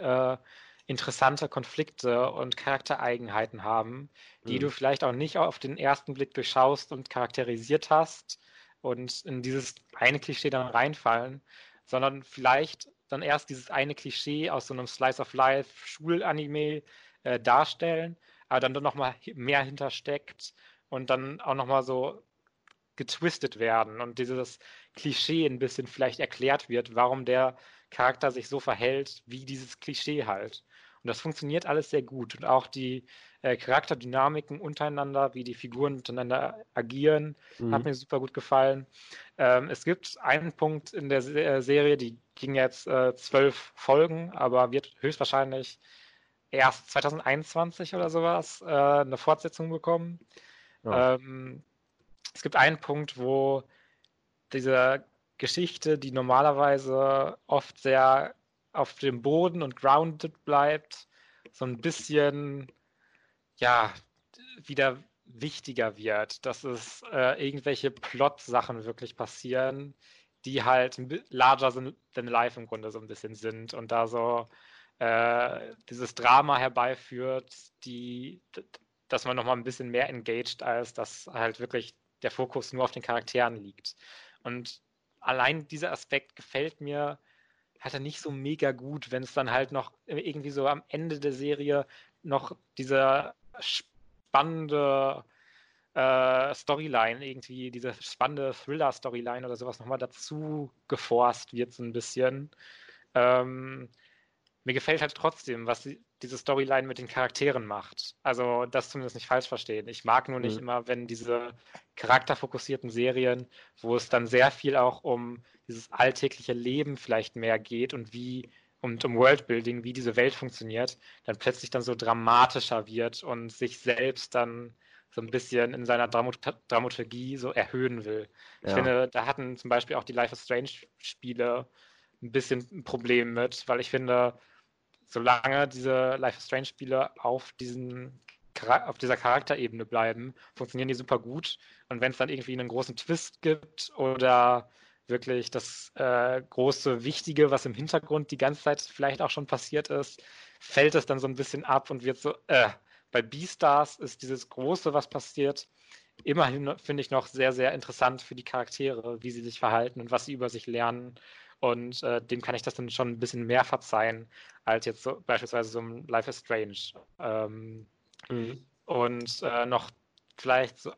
interessante Konflikte und Charaktereigenheiten haben, die du vielleicht auch nicht auf den ersten Blick durchschaust und charakterisiert hast und in dieses eine Klischee dann reinfallen, sondern vielleicht dann erst dieses eine Klischee aus so einem Slice-of-Life-Schul-Anime darstellen, aber dann nochmal mehr hintersteckt und dann auch nochmal so getwistet werden und dieses Klischee ein bisschen vielleicht erklärt wird, warum der Charakter sich so verhält, wie dieses Klischee halt. Und das funktioniert alles sehr gut. Und auch die Charakterdynamiken untereinander, wie die Figuren miteinander agieren, hat mir super gut gefallen. Es gibt einen Punkt in der Serie, die ging jetzt 12 Folgen, aber wird höchstwahrscheinlich erst 2021 oder sowas eine Fortsetzung bekommen. Ja. Es gibt einen Punkt, wo diese Geschichte, die normalerweise oft sehr auf dem Boden und grounded bleibt, so ein bisschen ja, wieder wichtiger wird, dass es irgendwelche Plot-Sachen wirklich passieren, die halt larger than life im Grunde so ein bisschen sind und da so dieses Drama herbeiführt, dass man nochmal ein bisschen mehr engaged, als dass halt wirklich der Fokus nur auf den Charakteren liegt. Und allein dieser Aspekt gefällt mir halt nicht so mega gut, wenn es dann halt noch irgendwie so am Ende der Serie noch diese spannende Storyline, irgendwie diese spannende Thriller-Storyline oder sowas nochmal dazu geforst wird so ein bisschen. Mir gefällt halt trotzdem, was diese Storyline mit den Charakteren macht. Also das zumindest nicht falsch verstehen. Ich mag nur nicht immer, wenn diese charakterfokussierten Serien, wo es dann sehr viel auch um dieses alltägliche Leben vielleicht mehr geht und wie und um Worldbuilding, wie diese Welt funktioniert, dann plötzlich dann so dramatischer wird und sich selbst dann so ein bisschen in seiner Dramaturgie so erhöhen will. Ja. Ich finde, da hatten zum Beispiel auch die Life is Strange-Spiele ein bisschen ein Problem mit, weil ich finde, solange diese Life is Strange-Spiele auf dieser Charakterebene bleiben, funktionieren die super gut. Und wenn es dann irgendwie einen großen Twist gibt oder wirklich das große Wichtige, was im Hintergrund die ganze Zeit vielleicht auch schon passiert ist, fällt es dann so ein bisschen ab und wird so, Bei Beastars ist dieses Große, was passiert, immerhin, finde ich, noch sehr, sehr interessant für die Charaktere, wie sie sich verhalten und was sie über sich lernen. Und dem kann ich das dann schon ein bisschen mehr verzeihen, als jetzt so, beispielsweise so ein Life is Strange. Und noch vielleicht so,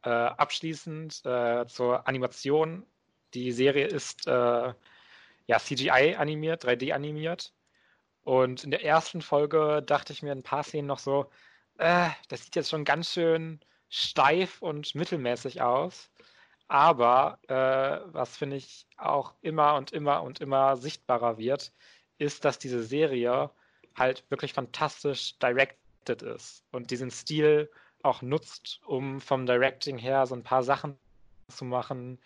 abschließend zur Animation. Die Serie ist CGI animiert, 3D animiert. Und in der ersten Folge dachte ich mir in ein paar Szenen noch so, das sieht jetzt schon ganz schön steif und mittelmäßig aus. Aber was, finde ich, auch immer und immer und immer sichtbarer wird, ist, dass diese Serie halt wirklich fantastisch directed ist und diesen Stil auch nutzt, um vom Directing her so ein paar Sachen zu machen,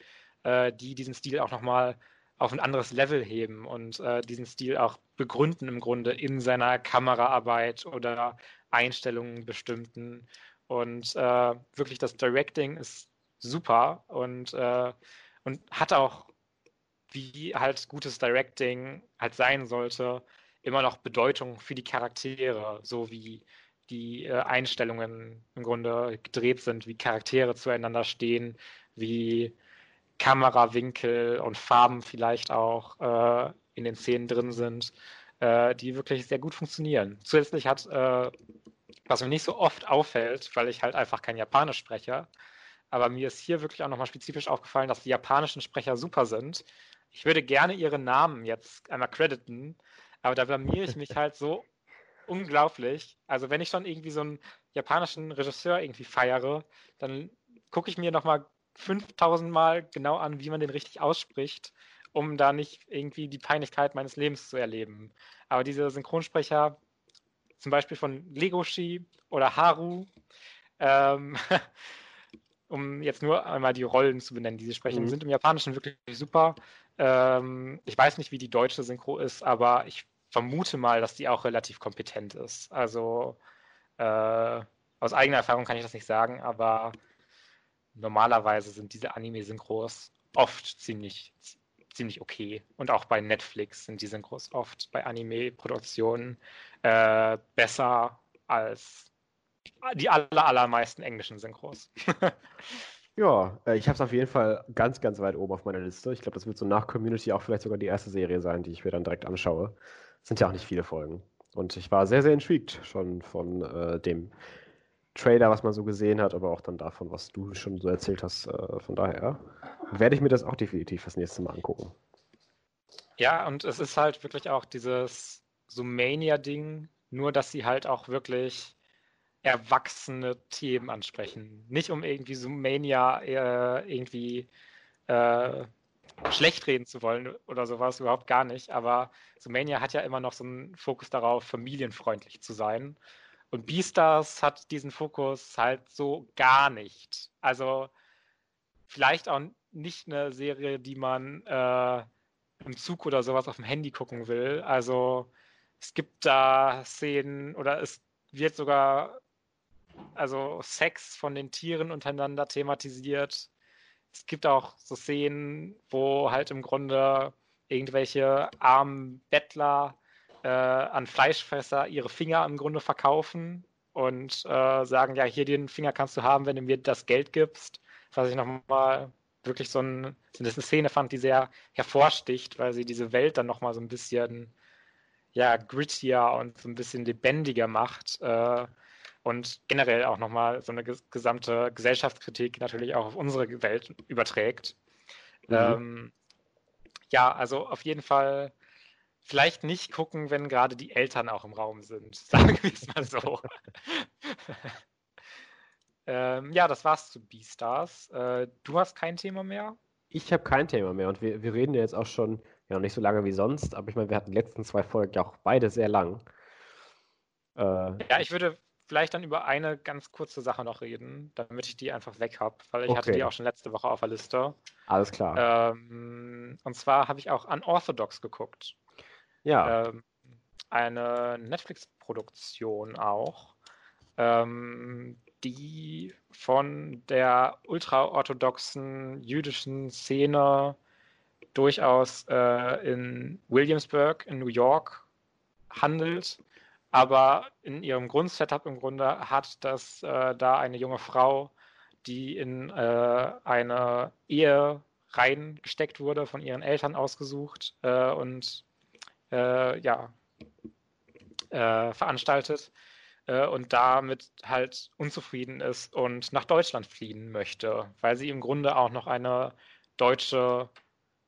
die diesen Stil auch nochmal auf ein anderes Level heben und diesen Stil auch begründen im Grunde in seiner Kameraarbeit oder Einstellungen bestimmten. Und wirklich das Directing ist super und hat auch, wie halt gutes Directing halt sein sollte, immer noch Bedeutung für die Charaktere, so wie die Einstellungen im Grunde gedreht sind, wie Charaktere zueinander stehen, wie Kamerawinkel und Farben vielleicht auch in den Szenen drin sind, die wirklich sehr gut funktionieren. Zusätzlich hat, was mir nicht so oft auffällt, weil ich halt einfach kein Japanisch spreche, aber mir ist hier wirklich auch nochmal spezifisch aufgefallen, dass die japanischen Sprecher super sind. Ich würde gerne ihre Namen jetzt einmal crediten, aber da blamiere ich mich halt so unglaublich. Also wenn ich schon irgendwie so einen japanischen Regisseur irgendwie feiere, dann gucke ich mir nochmal 5000 Mal genau an, wie man den richtig ausspricht, um da nicht irgendwie die Peinlichkeit meines Lebens zu erleben. Aber diese Synchronsprecher, zum Beispiel von Legoshi oder Haru, um jetzt nur einmal die Rollen zu benennen, die sie sprechen, sind im Japanischen wirklich super. Ich weiß nicht, wie die deutsche Synchro ist, aber ich vermute mal, dass die auch relativ kompetent ist. Also aus eigener Erfahrung kann ich das nicht sagen, aber normalerweise sind diese Anime-Synchros oft ziemlich okay. Und auch bei Netflix sind die Synchros oft bei Anime-Produktionen besser als die allermeisten englischen Synchros. Ja, ich habe es auf jeden Fall ganz, ganz weit oben auf meiner Liste. Ich glaube, das wird so nach Community auch vielleicht sogar die erste Serie sein, die ich mir dann direkt anschaue. Es sind ja auch nicht viele Folgen. Und ich war sehr, sehr intrigued schon von dem Trailer, was man so gesehen hat, aber auch dann davon, was du schon so erzählt hast. Von daher werde ich mir das auch definitiv das nächste Mal angucken. Ja, und es ist halt wirklich auch dieses Zoomania-Ding, nur dass sie halt auch wirklich erwachsene Themen ansprechen. Nicht um irgendwie Zoomania schlecht reden zu wollen oder sowas, überhaupt gar nicht, aber Zoomania hat ja immer noch so einen Fokus darauf, familienfreundlich zu sein. Und Beastars hat diesen Fokus halt so gar nicht. Also vielleicht auch nicht eine Serie, die man im Zug oder sowas auf dem Handy gucken will. Also es gibt da Szenen oder es wird sogar Sex von den Tieren untereinander thematisiert. Es gibt auch so Szenen, wo halt im Grunde irgendwelche armen Bettler an Fleischfresser ihre Finger im Grunde verkaufen und sagen, ja, hier den Finger kannst du haben, wenn du mir das Geld gibst. Was ich nochmal wirklich so eine Szene fand, die sehr hervorsticht, weil sie diese Welt dann nochmal so ein bisschen grittier und so ein bisschen lebendiger macht und generell auch nochmal so eine gesamte Gesellschaftskritik natürlich auch auf unsere Welt überträgt. Mhm. Also auf jeden Fall vielleicht nicht gucken, wenn gerade die Eltern auch im Raum sind, sagen wir es mal so. Das war's zu Beastars. Du hast kein Thema mehr? Ich habe kein Thema mehr und wir reden ja jetzt auch schon nicht so lange wie sonst, aber ich meine, wir hatten die letzten zwei Folgen ja auch beide sehr lang. Ich würde vielleicht dann über eine ganz kurze Sache noch reden, damit ich die einfach weg habe, weil ich hatte die auch schon letzte Woche auf der Liste. Alles klar. Und zwar habe ich auch Unorthodox geguckt. Ja. Eine Netflix-Produktion auch, die von der ultraorthodoxen jüdischen Szene durchaus in Williamsburg in New York handelt, aber in ihrem Grundsetup im Grunde hat das da eine junge Frau, die in eine Ehe reingesteckt wurde, von ihren Eltern ausgesucht und veranstaltet und damit halt unzufrieden ist und nach Deutschland fliehen möchte, weil sie im Grunde auch noch eine deutsche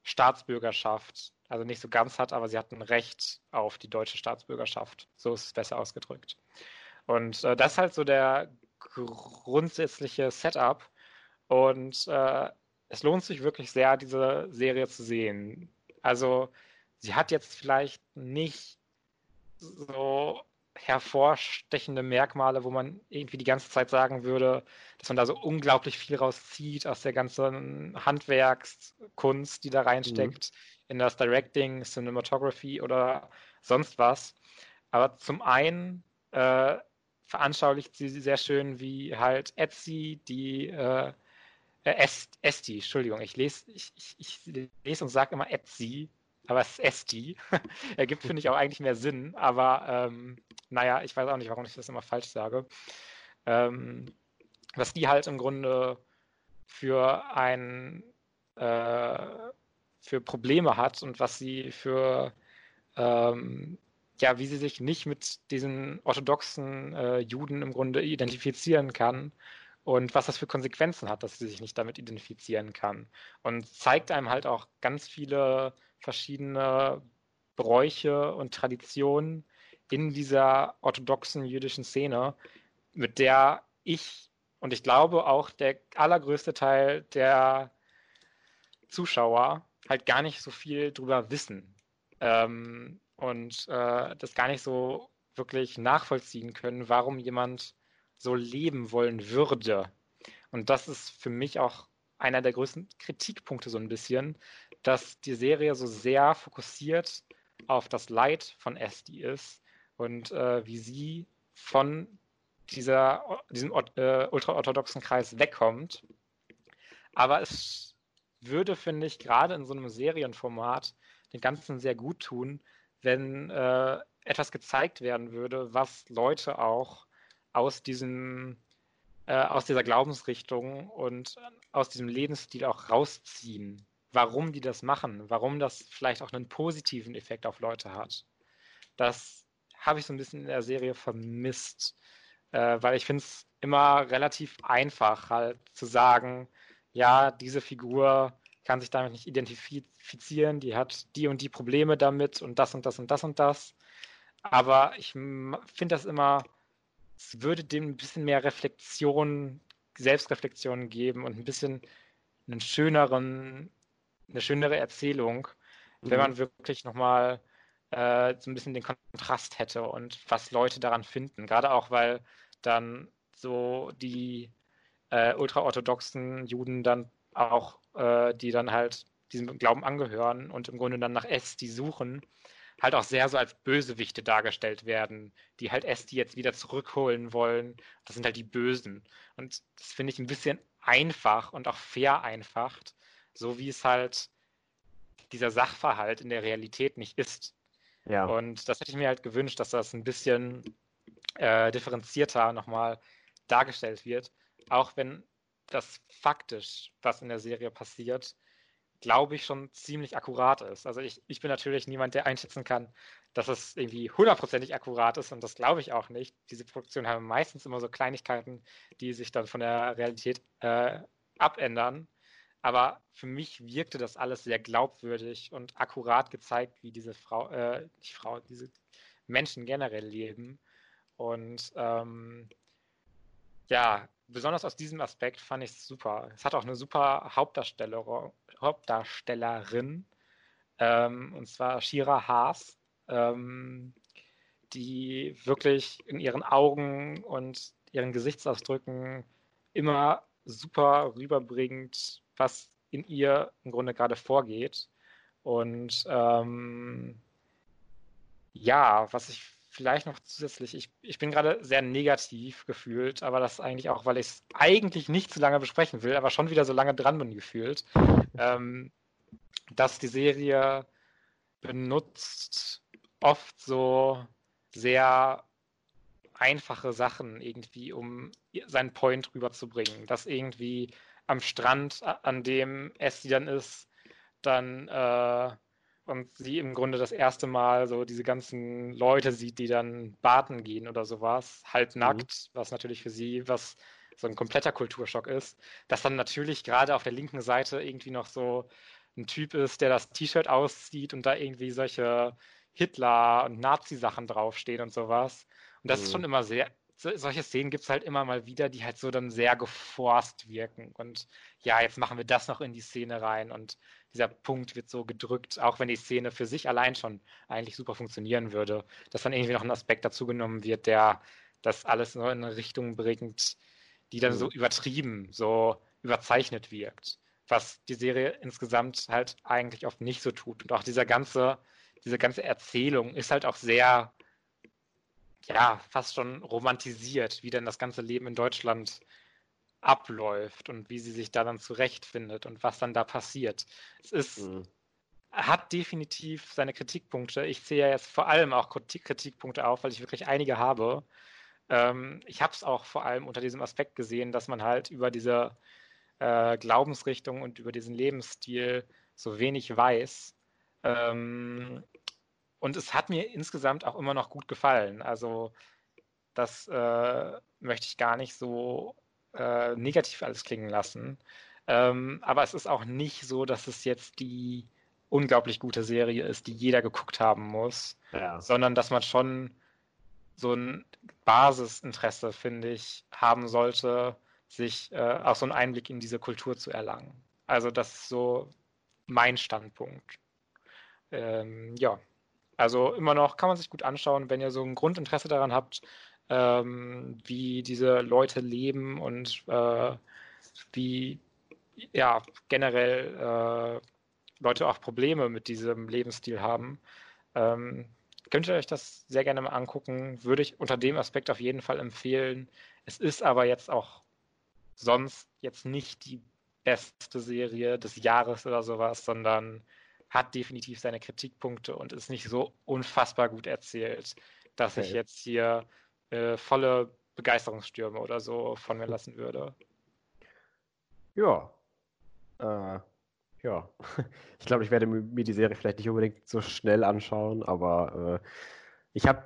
Staatsbürgerschaft, also nicht so ganz hat, aber sie hat ein Recht auf die deutsche Staatsbürgerschaft. So ist es besser ausgedrückt. Und das ist halt so der grundsätzliche Setup. Und es lohnt sich wirklich sehr, diese Serie zu sehen. Also sie hat jetzt vielleicht nicht so hervorstechende Merkmale, wo man irgendwie die ganze Zeit sagen würde, dass man da so unglaublich viel rauszieht aus der ganzen Handwerkskunst, die da reinsteckt, in das Directing, Cinematography oder sonst was. Aber zum einen veranschaulicht sie sehr schön, wie halt Esti, Entschuldigung, ich lese und sage immer Esti, aber es ist Esti. Ergibt, finde ich, auch eigentlich mehr Sinn. Aber ich weiß auch nicht, warum ich das immer falsch sage. Was die halt im Grunde für Probleme hat und was sie wie sie sich nicht mit diesen orthodoxen Juden im Grunde identifizieren kann und was das für Konsequenzen hat, dass sie sich nicht damit identifizieren kann. Und zeigt einem halt auch ganz viele verschiedene Bräuche und Traditionen in dieser orthodoxen jüdischen Szene, mit der ich glaube auch der allergrößte Teil der Zuschauer halt gar nicht so viel drüber wissen und das gar nicht so wirklich nachvollziehen können, warum jemand so leben wollen würde. Und das ist für mich auch einer der größten Kritikpunkte so ein bisschen, dass die Serie so sehr fokussiert auf das Leid von Esti ist und wie sie von diesem ultraorthodoxen Kreis wegkommt. Aber es würde, finde ich, gerade in so einem Serienformat den Ganzen sehr gut tun, wenn etwas gezeigt werden würde, was Leute auch aus dieser Glaubensrichtung und aus diesem Lebensstil auch rausziehen. Warum die das machen, warum das vielleicht auch einen positiven Effekt auf Leute hat. Das habe ich so ein bisschen in der Serie vermisst, weil ich finde es immer relativ einfach halt zu sagen, ja, diese Figur kann sich damit nicht identifizieren, die hat die und die Probleme damit und das und das und das und das. Aber ich finde das immer, es würde dem ein bisschen mehr Reflexion, Selbstreflexion geben und ein bisschen eine schönere Erzählung, wenn man wirklich nochmal so ein bisschen den Kontrast hätte und was Leute daran finden. Gerade auch, weil dann so die ultraorthodoxen Juden dann auch, die dann halt diesem Glauben angehören und im Grunde dann nach Esti suchen, halt auch sehr so als Bösewichte dargestellt werden, die halt Esti jetzt wieder zurückholen wollen. Das sind halt die Bösen. Und das finde ich ein bisschen einfach und auch vereinfacht, so wie es halt dieser Sachverhalt in der Realität nicht ist. Ja. Und das hätte ich mir halt gewünscht, dass das ein bisschen differenzierter nochmal dargestellt wird. Auch wenn das faktisch, was in der Serie passiert, glaube ich, schon ziemlich akkurat ist. Also ich bin natürlich niemand, der einschätzen kann, dass es irgendwie 100%ig akkurat ist, und das glaube ich auch nicht. Diese Produktionen haben meistens immer so Kleinigkeiten, die sich dann von der Realität abändern. Aber für mich wirkte das alles sehr glaubwürdig und akkurat gezeigt, wie diese Menschen generell leben. Und besonders aus diesem Aspekt fand ich es super. Es hat auch eine super Hauptdarstellerin, und zwar Shira Haas, die wirklich in ihren Augen und ihren Gesichtsausdrücken immer super rüberbringt, was in ihr im Grunde gerade vorgeht. Und was ich vielleicht noch zusätzlich, ich bin gerade sehr negativ gefühlt, aber das eigentlich auch, weil ich es eigentlich nicht zu lange besprechen will, aber schon wieder so lange dran bin gefühlt, dass die Serie benutzt oft so sehr einfache Sachen irgendwie, um seinen Point rüberzubringen, dass irgendwie am Strand, an dem Esti dann ist, und sie im Grunde das erste Mal so diese ganzen Leute sieht, die dann baden gehen oder sowas, halbnackt, was natürlich für sie was so ein kompletter Kulturschock ist, dass dann natürlich gerade auf der linken Seite irgendwie noch so ein Typ ist, der das T-Shirt auszieht und da irgendwie solche Hitler- und Nazi-Sachen draufstehen und sowas. Und das ist schon immer sehr... Solche Szenen gibt es halt immer mal wieder, die halt so dann sehr geforst wirken. Und ja, jetzt machen wir das noch in die Szene rein. Und dieser Punkt wird so gedrückt, auch wenn die Szene für sich allein schon eigentlich super funktionieren würde, dass dann irgendwie noch ein Aspekt dazu genommen wird, der das alles nur in eine Richtung bringt, die dann so übertrieben, so überzeichnet wirkt. Was die Serie insgesamt halt eigentlich oft nicht so tut. Und auch diese ganze Erzählung ist halt auch sehr... ja, fast schon romantisiert, wie denn das ganze Leben in Deutschland abläuft und wie sie sich da dann zurechtfindet und was dann da passiert. Es ist, hat definitiv seine Kritikpunkte. Ich zähle ja jetzt vor allem auch Kritikpunkte auf, weil ich wirklich einige habe. Ich habe es auch vor allem unter diesem Aspekt gesehen, dass man halt über diese Glaubensrichtung und über diesen Lebensstil so wenig weiß. Und es hat mir insgesamt auch immer noch gut gefallen. Also das möchte ich gar nicht so negativ alles klingen lassen. Aber es ist auch nicht so, dass es jetzt die unglaublich gute Serie ist, die jeder geguckt haben muss. Ja. Sondern dass man schon so ein Basisinteresse, finde ich, haben sollte, sich auch so einen Einblick in diese Kultur zu erlangen. Also das ist so mein Standpunkt. Also immer noch kann man sich gut anschauen, wenn ihr so ein Grundinteresse daran habt, wie diese Leute leben und wie generell Leute auch Probleme mit diesem Lebensstil haben. Könnt ihr euch das sehr gerne mal angucken. Würde ich unter dem Aspekt auf jeden Fall empfehlen. Es ist aber jetzt auch sonst jetzt nicht die beste Serie des Jahres oder sowas, sondern hat definitiv seine Kritikpunkte und ist nicht so unfassbar gut erzählt, dass ich jetzt hier volle Begeisterungsstürme oder so von mir lassen würde. Ja. Ich glaube, ich werde mir die Serie vielleicht nicht unbedingt so schnell anschauen, aber ich habe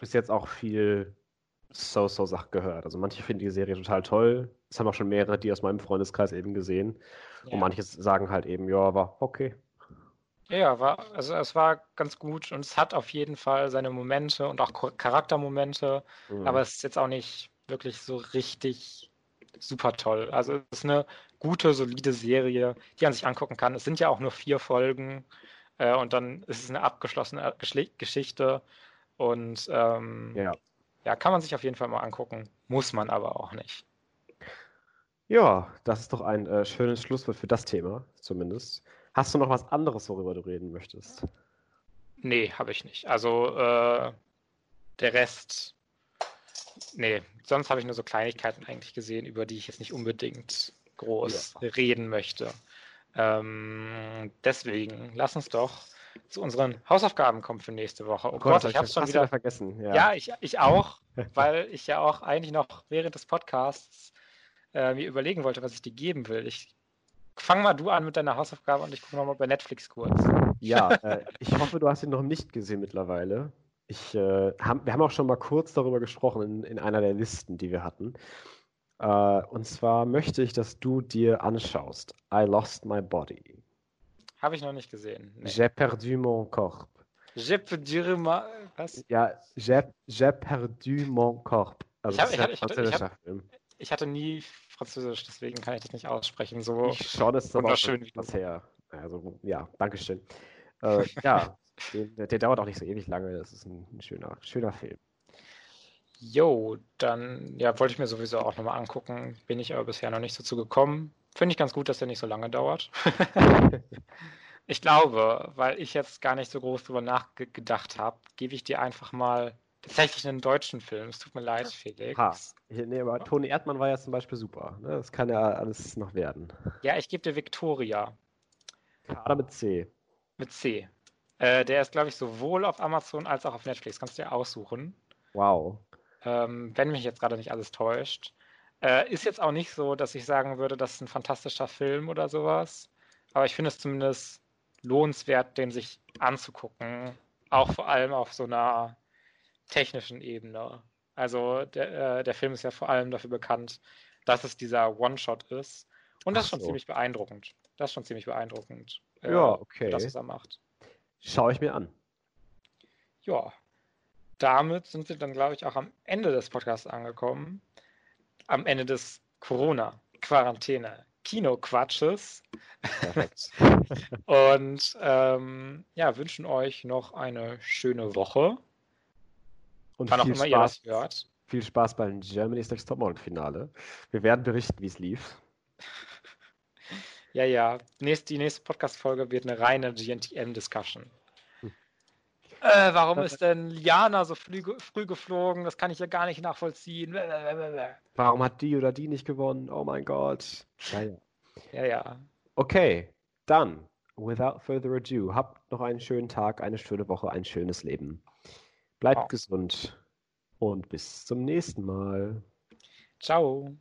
bis jetzt auch viel So-Sachen gehört. Also manche finden die Serie total toll. Es haben auch schon mehrere, die aus meinem Freundeskreis eben gesehen. Ja. Und manche sagen halt eben, ja, war okay. Ja, es war ganz gut und es hat auf jeden Fall seine Momente und auch Charaktermomente, aber es ist jetzt auch nicht wirklich so richtig super toll. Also es ist eine gute, solide Serie, die man sich angucken kann. Es sind ja auch nur 4 Folgen und dann ist es eine abgeschlossene Geschichte und kann man sich auf jeden Fall mal angucken, muss man aber auch nicht. Ja, das ist doch ein schönes Schlusswort für das Thema zumindest. Hast du noch was anderes, worüber du reden möchtest? Nee, habe ich nicht. Also der Rest, nee, sonst habe ich nur so Kleinigkeiten eigentlich gesehen, über die ich jetzt nicht unbedingt groß reden möchte. Deswegen, lass uns doch zu unseren Hausaufgaben kommt für nächste Woche. Oh Gott, ich habe es schon wieder vergessen. Ja, ich auch, weil ich ja auch eigentlich noch während des Podcasts mir überlegen wollte, was ich dir geben will. Ich fang mal du an mit deiner Hausaufgabe und ich gucke mal bei Netflix kurz. Ja, ich hoffe, du hast ihn noch nicht gesehen mittlerweile. Wir haben auch schon mal kurz darüber gesprochen in einer der Listen, die wir hatten. Und zwar möchte ich, dass du dir anschaust I Lost My Body. Habe ich noch nicht gesehen. Nee. J'ai perdu mon corps. J'ai perdu mon... Was? Ja, j'ai perdu mon corps. Also ich hatte nie Französisch, deswegen kann ich das nicht aussprechen. So ich schaue das dann wunderschön auch was her. Also, ja, dankeschön. Ja, der dauert auch nicht so ewig lange. Das ist ein schöner Film. Jo, dann wollte ich mir sowieso auch nochmal angucken. Bin ich aber bisher noch nicht so zugekommen. Finde ich ganz gut, dass der nicht so lange dauert. Ich glaube, weil ich jetzt gar nicht so groß drüber nachgedacht habe, gebe ich dir einfach mal tatsächlich einen deutschen Film. Es tut mir leid, Felix. Aber Toni Erdmann war ja zum Beispiel super. Ne? Das kann ja alles noch werden. Ja, ich gebe dir Victoria. Kader mit C. Mit C. Der ist, glaube ich, sowohl auf Amazon als auch auf Netflix. Kannst du dir aussuchen. Wow. Wenn mich jetzt gerade nicht alles täuscht. Ist jetzt auch nicht so, dass ich sagen würde, das ist ein fantastischer Film oder sowas. Aber ich finde es zumindest lohnenswert, den sich anzugucken. Auch vor allem auf so einer technischen Ebene. Also der Film ist ja vor allem dafür bekannt, dass es dieser One-Shot ist. Und das ist schon ziemlich beeindruckend. Das ist schon ziemlich beeindruckend. Ja, okay. Das, was er macht. Schaue ich mir an. Ja. Damit sind wir dann, glaube ich, auch am Ende des Podcasts angekommen. Am Ende des Corona-Quarantäne-Kino-Quatsches. Perfekt. Und wünschen euch noch eine schöne Woche. Und wann auch immer ihr das hört. Viel Spaß beim Germany's Next Topmodel-Finale. Wir werden berichten, wie es lief. Ja. Die nächste Podcast-Folge wird eine reine GNTM-Discussion. Warum ist denn Liana so früh geflogen? Das kann ich ja gar nicht nachvollziehen. Warum hat die oder die nicht gewonnen? Oh mein Gott. Ja. Okay, dann, without further ado, habt noch einen schönen Tag, eine schöne Woche, ein schönes Leben. Bleibt gesund und bis zum nächsten Mal. Ciao.